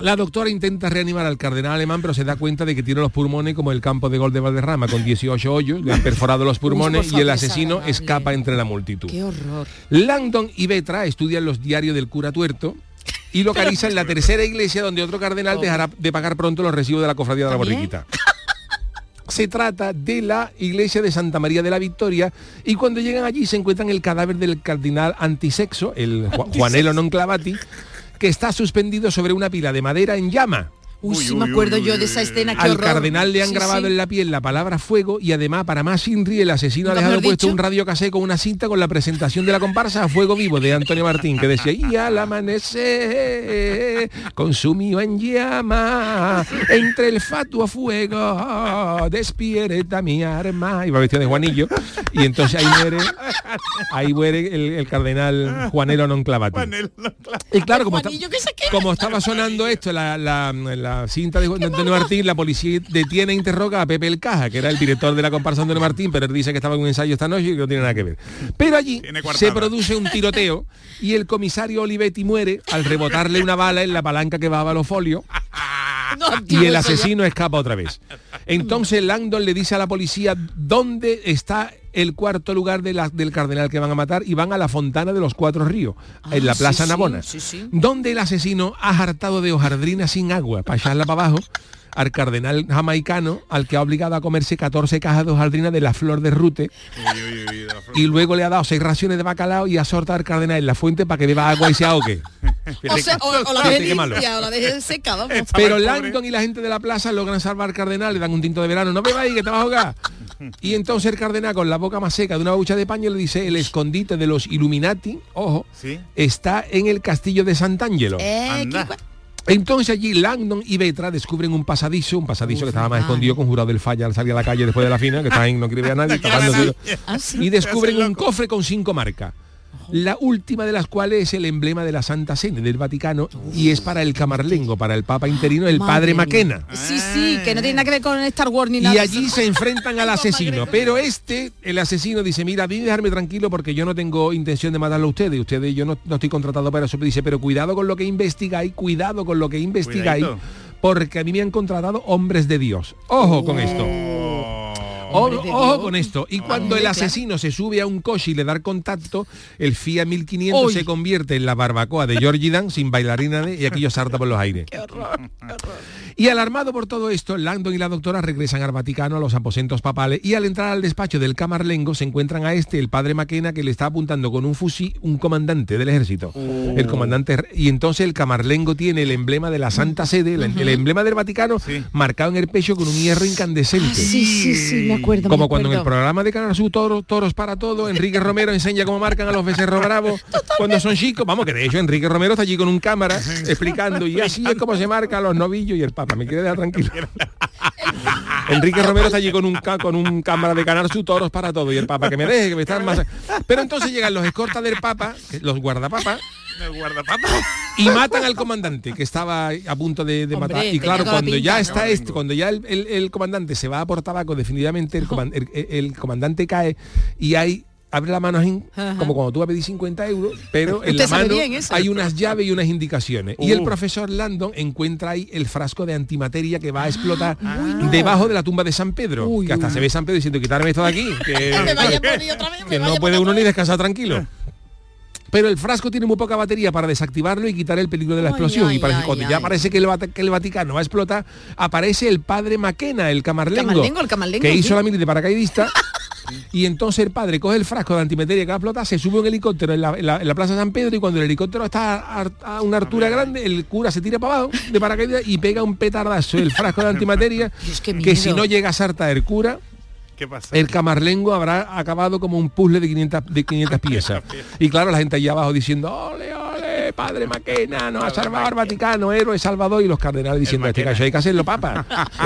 La doctora intenta reanimar al cardenal alemán, pero se da cuenta de que tiene los pulmones como el campo de gol de Valderrama, con dieciocho hoyos, le han perforado los pulmones y el asesino escapa entre la multitud. ¡Qué horror! Langdon y Betra estudian los diarios del cura tuerto y localiza en la tercera iglesia donde otro cardenal dejará de pagar pronto los recibos de la cofradía de la Borriquita. Se trata de la iglesia de Santa María de la Victoria, y cuando llegan allí se encuentran el cadáver del cardinal antisexo, el Ju- Juanelo non Clavati, que está suspendido sobre una pila de madera en llama. Uy, uy, sí, uy, me acuerdo uy, yo uy, de esa escena. Al horror. Cardenal le han sí, grabado sí. en la piel la palabra fuego, y además, para más inri, el asesino ha dejado puesto un radiocasé con una cinta con la presentación de la comparsa a fuego vivo de Antonio Martín, que decía: y al amanecer, consumido en llama, entre el fatuo fuego, despierta mi arma. Iba vestido de Juanillo, y entonces ahí muere, ahí muere el, el cardenal Juanelo non Clavati. Y claro, como, está, como estaba sonando esto, la... la, la La cinta de Antonio Martín, la policía detiene e interroga a Pepe el Caja, que era el director de la comparsa Antonio Martín, pero él dice que estaba en un ensayo esta noche y que no tiene nada que ver. Pero allí se produce un tiroteo y el comisario Olivetti muere al rebotarle una bala en la palanca que bajaba los folios. No, y el asesino escapa otra vez. Entonces Langdon le dice a la policía dónde está el cuarto lugar de la, del cardenal que van a matar, y van a la Fontana de los Cuatro Ríos, ah, en la Plaza sí, Navona, sí, sí. donde el asesino ha hartado de hojaldrina sin agua para echarla para abajo al cardenal jamaicano, al que ha obligado a comerse catorce cajas de hojaldrina de la flor de rute, uy, uy, uy, de la flor. Y luego le ha dado seis raciones de bacalao y ha soltado al cardenal en la fuente para que beba agua y se ahogue. O, sea, o, o la deje limpia, o la deje seca, vamos. Pero Langdon y la gente de la plaza logran salvar al cardenal, le dan un tinto de verano, no bebáis que te vas a ahogar. Y entonces el cardenal, con la boca más seca de una bucha de paño, le dice: el escondite de los Illuminati, ojo, ¿sí? está en el castillo de Sant'Angelo. Eh, entonces allí Langdon y Vetra descubren un pasadizo, un pasadizo Uf, que estaba más ay. escondido, conjurado del falla al salir a la calle después de la fina, que está en, no quiere ver a nadie, tapándose, ah, sí. y descubren un cofre con cinco marcas. La última de las cuales es el emblema de la Santa Cena del Vaticano, y es para el camarlengo, para el Papa interino, el Padre Maquena. Sí, sí, que no tiene nada que ver con Star Wars ni nada. Y allí se enfrentan al asesino, pero este, el asesino, dice: mira, a mí dejarme tranquilo porque yo no tengo intención de matarlo a ustedes, ustedes yo no, no estoy contratado para eso. Pero dice: pero cuidado con lo que investigáis, cuidado con lo que investigáis, Cuidadito. porque a mí me han contratado hombres de Dios. Ojo con esto. O, ojo con esto. Y cuando el asesino se sube a un coche y le da el contacto, el Fiat mil quinientos Uy. se convierte en la barbacoa de George Dan sin bailarina, de, y aquello salta por los aires. Qué horror, qué horror. Y alarmado por todo esto, Langdon y la doctora regresan al Vaticano, a los aposentos papales, y al entrar al despacho del camarlengo se encuentran a este, el Padre Maquena, que le está apuntando con un fusil un comandante del ejército. Oh. El comandante. Y entonces el camarlengo tiene el emblema de la Santa Sede, el, el emblema del Vaticano, sí. marcado en el pecho con un hierro incandescente. Ah, sí, sí, sí. Me Acuerdo, como cuando en el programa de Canal Sur Toros, Toros para Todo, Enrique Romero enseña cómo marcan a los becerros bravos cuando son chicos. Vamos, que de hecho Enrique Romero está allí con un cámara explicando, y así es como se marcan los novillos, y el Papa me quiere dejar tranquilo. Enrique Romero está allí con un con un cámara de Canal Sur Toros para Todo, y el Papa que me deje, que me están más. Pero entonces llegan los escortas del Papa, los guardapapas, el guardapapa, y matan al comandante que estaba a punto de, de Hombre, matar. Y claro, cuando ya está este, cuando ya el, el, el comandante se va a por tabaco, definitivamente el, comand, el, el comandante cae, y hay abre la mano así, como cuando tú vas a pedir cincuenta euros, pero en la mano hay unas llaves y unas indicaciones. Uh. Y el profesor Langdon encuentra ahí el frasco de antimateria que va a explotar ah, uy, no. debajo de la tumba de San Pedro. Uy, que hasta uy. se ve San Pedro diciendo: quitarme esto de aquí, que, me vaya por ahí otra vez, me que vaya no puede uno ni descansar tranquilo. Pero el frasco tiene muy poca batería para desactivarlo y quitar el peligro de la explosión. Ay, y parece, ay, cuando ay, ya ay. parece que el, que el Vaticano va a explotar, aparece el Padre Maquena, el camarlengo, camarlengo, el camarlengo que hizo sí. la mili de paracaidista. Y entonces el padre coge el frasco de antimateria que va a explotar, se sube un helicóptero en la, en la, en la Plaza San Pedro, y cuando el helicóptero está a, a una altura grande, el cura se tira para abajo de paracaidista y pega un petardazo el frasco de antimateria. Dios, qué miedo. Que si no llega a saltar el cura, el camarlengo habrá acabado como un puzzle de quinientas piezas. Y claro, la gente allá abajo diciendo: ole, ole, Padre Maquena, nos ha salvado el Vaticano, héroe Salvador. Y los cardenales diciendo: este cacho hay que hacerlo, papa.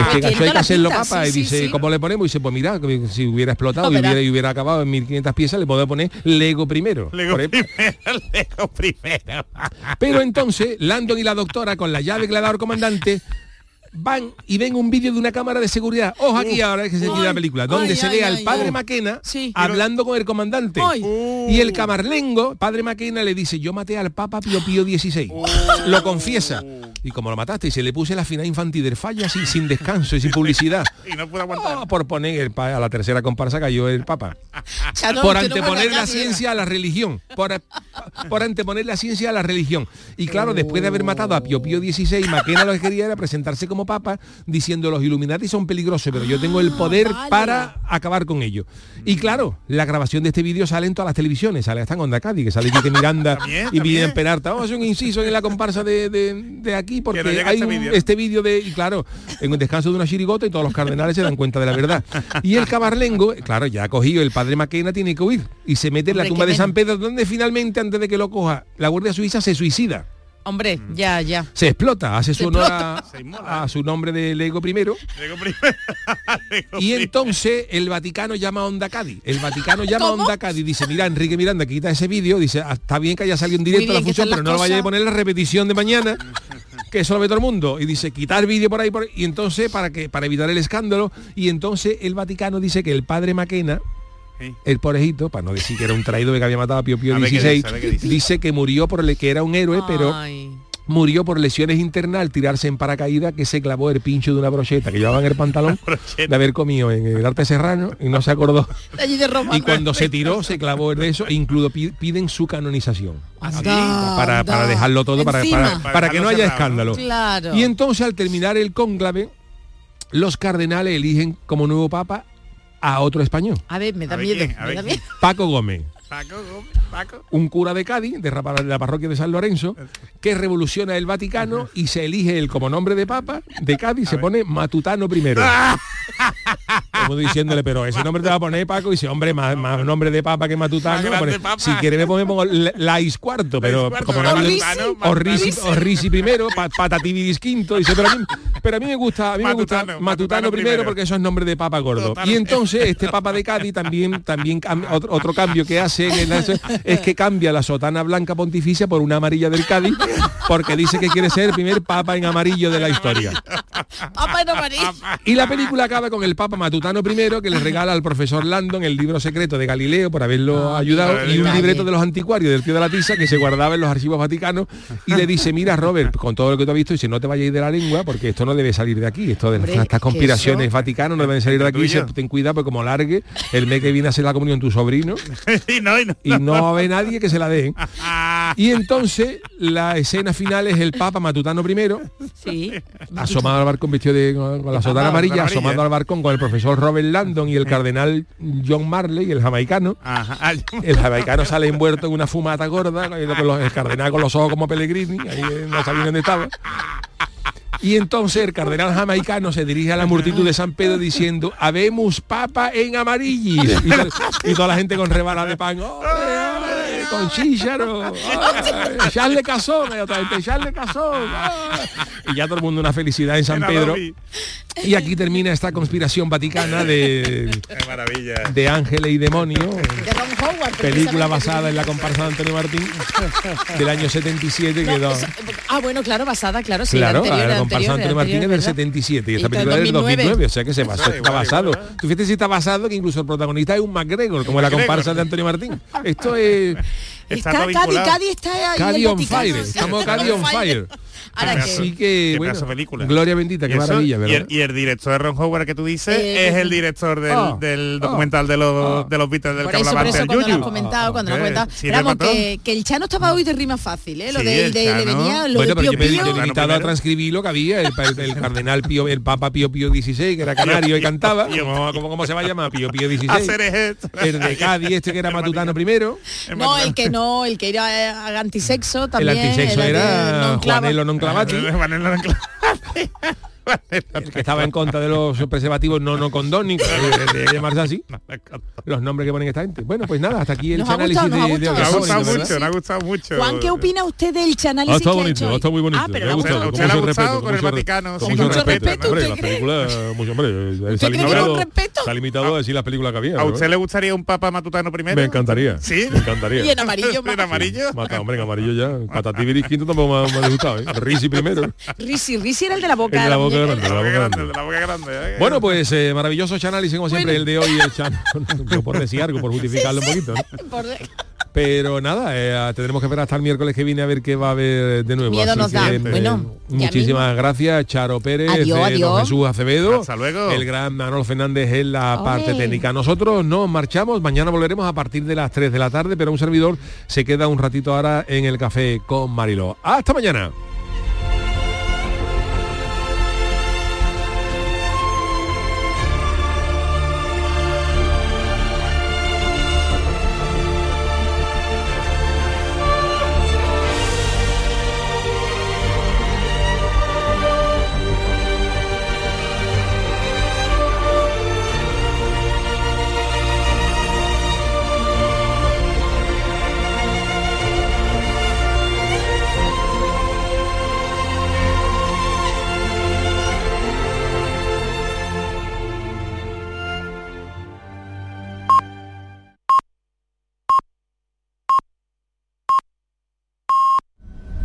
Este cacho hay que hacerlo, papa. Sí, y dice, sí, sí. ¿cómo le ponemos? Y dice: pues mira, si hubiera explotado no, y, hubiera, y hubiera acabado en mil quinientas piezas, le podemos poner Lego primero. Lego primero, Lego primero. Pero entonces, Landon y la doctora, con la llave que le ha dado el comandante, van y ven un vídeo de una cámara de seguridad. Ojo aquí uh, ahora que se tiene la película, donde ay, se ay, ve ay, al padre ay, Maquena sí, hablando pero... con el comandante. Uh, y el camarlengo, padre Maquena, le dice, yo maté al Papa Pío Pío dieciséis. Uh, lo confiesa. Y como lo mataste, y se le puse la final infantil del fallo así, sin descanso y sin publicidad. Y no pudo aguantar. Oh, por poner el pa- a la tercera comparsa cayó el Papa. Chano, por anteponer no la ciencia a la religión. Por, por anteponer la ciencia a la religión. Y claro, después de haber matado a Pío Pío dieciséis, Maquena lo que quería era presentarse como Papa, diciendo los Illuminati son peligrosos, pero yo tengo el poder ah, vale. para acabar con ellos. Y claro, la grabación de este vídeo sale en todas las televisiones. Sale hasta en Onda Cádiz, que sale Quique Miranda también, y Miguel Peralta. Vamos a hacer un inciso en la comparsa de, de, de aquí, porque no hay un, este vídeo de... Y claro, en un descanso de una chirigota y todos los cardenales se dan cuenta de la verdad. Y el cabarlengo, claro, ya ha cogido el padre Maquena, tiene que huir. Y se mete en la tumba de San Pedro, donde finalmente, antes de que lo coja, la Guardia Suiza se suicida. Hombre, ya, ya. Se explota, hace se su honor a, a su nombre de Lego primero. Lego primero. Lego y entonces el Vaticano llama a Onda Cádiz. El Vaticano llama ¿Cómo? a Onda Cádiz. Dice, mira, Enrique Miranda, quita ese vídeo. Dice, está bien que haya salido en directo bien, la función, pero no lo vayáis a poner en la repetición de mañana, que eso lo ve todo el mundo. Y dice, quitar vídeo por ahí, por ahí. Y entonces, para que para evitar el escándalo, y entonces el Vaticano dice que el padre Maquena... Sí. El porejito, para no decir que era un traidor que había matado a Pío Pío dieciséis, a ver qué dice, a ver qué dice. Dice que murió por le, que era un héroe, pero Ay. murió por lesiones internas al tirarse en paracaídas, que se clavó el pincho de una brocheta que llevaba en el pantalón de haber comido en el Arte Serrano y no se acordó. Y cuando se tiró se clavó el de eso e incluso piden su canonización. Así, para, para dejarlo todo para, para, para que no haya escándalo. Claro. Y entonces al terminar el cónclave, los cardenales eligen como nuevo papa a otro español. A ver, me da miedo. Quién, me da miedo. Paco Gómez. Paco Gómez. Paco. Un cura de Cádiz, de la parroquia de San Lorenzo, que revoluciona el Vaticano y se elige él como nombre de papa de Cádiz, a se ver. pone Matutano primero. Como diciéndole, pero ese nombre te va a poner Paco, y dice, hombre, más, más nombre de papa que Matutano. Pone, papa. Si quieres me ponemos Lais cuarto, pero Lais cuarto, como Orrisi primero, pa, Patatividis quinto, dice, pero a mí, pero a mí me gusta, a mí Matutano, me gusta Matutano, Matutano primero, primero, porque eso es nombre de papa gordo. Total. Y entonces este papa de Cádiz también, también otro, otro cambio que hace es que cambia la sotana blanca pontificia por una amarilla del Cádiz, porque dice que quiere ser el primer papa en amarillo de la historia. Papa en amarillo. Y la película acaba con el papa Matutano primero, que le regala al profesor Landon el libro secreto de Galileo por haberlo oh, ayudado, y un libreto de los anticuarios del tío de la tiza que se guardaba en los archivos vaticanos, y le dice, mira, Robert, con todo lo que tú has visto, y si no te vayas de la lengua, porque esto no debe salir de aquí, esto de Hombre, estas conspiraciones vaticanas no deben salir de aquí, y se, ten cuidado, porque como largue el mes que viene a hacer la comunión tu sobrino y no, y no, y no va a haber nadie que se la den. Y entonces la escena final es el papa Matutano primero, sí, asomado al barcón vestido de, con la sotana amarilla, asomado al barcón con el profesor Robert Landon y el cardenal John Marley, el jamaicano. Ajá. El jamaicano sale envuelto en una fumata gorda, el cardenal con los ojos como Pellegrini, ahí no sabía dónde estaba. Y entonces el cardenal jamaicano se dirige a la multitud de San Pedro diciendo, habemos papa en amarillis. Y, to- y toda la gente con rebana de pan, con chícharo, echarle cazón, echarle cazón. Y ya todo el mundo una felicidad en San Pedro. Y aquí termina esta conspiración vaticana de, de ángeles y demonios. Película basada en la comparsa de Antonio Martín del año setenta y siete. No, quedó... eso, ah, bueno, claro, basada, claro, sí. Claro, la, anterior, la comparsa de Antonio Martín es del setenta y siete y esta película es del dos mil nueve, o sea que se basó, está basado. Tú fíjate si está basado que incluso el protagonista es un McGregor, como la comparsa de Antonio Martín. Esto es... Está Cádiz, Cádiz está ahí. Cádiz on fire, estamos Cádiz on fire. Ahora así que, que bueno, película. Gloria bendita, qué eso, maravilla, ¿verdad? Y el, y el director de Ron Howard que tú dices eh, es el director del, oh, del documental oh, de, los, oh, de los Beatles del que hablaba antes el Yuyu. Cuando lo has comentado, oh, cuando okay. lo has comentado. Sí, Esperamos que, que el Chano estaba hoy de rima fácil, ¿eh? Lo sí, de, de, de venía, lo bueno, de Pío Pío. Yo me he invitado a transcribir lo que había, el, el, el cardenal Pío, el papa Pío Pío dieciséis, que era canario y cantaba. ¿Cómo, cómo se va a llamar? Pío Pío dieciséis. El de Cádiz, este que era Matutano primero. No, el que no, el que era al antisexo también. El antisexo era Juanelo non Clavati, el que estaba en contra de los preservativos no no condónicos, de, de llamarse así, los nombres que ponen esta gente. Bueno, pues nada, hasta aquí el chanálisis de hoy. Nos ha gustado mucho, nos ha gustado mucho. Juan, ¿qué opina usted del chanálisis? Está bonito, está muy bonito. Ah, pero le ha gustado. Usted le ha gustado con el Vaticano. Con mucho respeto, hombre, las películas, mucho hombre. Se ha limitado a decir las películas que había. ¿A usted le gustaría un papa Matutano primero? Me encantaría. ¿Sí? Me encantaría. ¿Y en amarillo? ¿En amarillo? Mata, hombre, en amarillo ya. Patatividis quinto tampoco me ha gustado. Risi primero. Risi, Risi era el de la boca. boca grande, de la boca grande, de la boca grande. Bueno, pues eh, maravilloso análisis como siempre, bueno. El de hoy, el Chano, por decir algo, por justificarlo sí, un poquito, ¿no? Por de... Pero nada, eh, tendremos que esperar hasta el miércoles que viene a ver qué va a haber de nuevo. Miedo nos da. Que, bueno, eh, muchísimas gracias, Charo Pérez, adiós, eh, adiós. Jesús Acevedo, hasta luego. El gran Manolo Fernández en la Oye. parte técnica. Nosotros nos marchamos, mañana volveremos a partir de las tres de la tarde, pero un servidor se queda un ratito ahora en el café con Mariló. ¡Hasta mañana!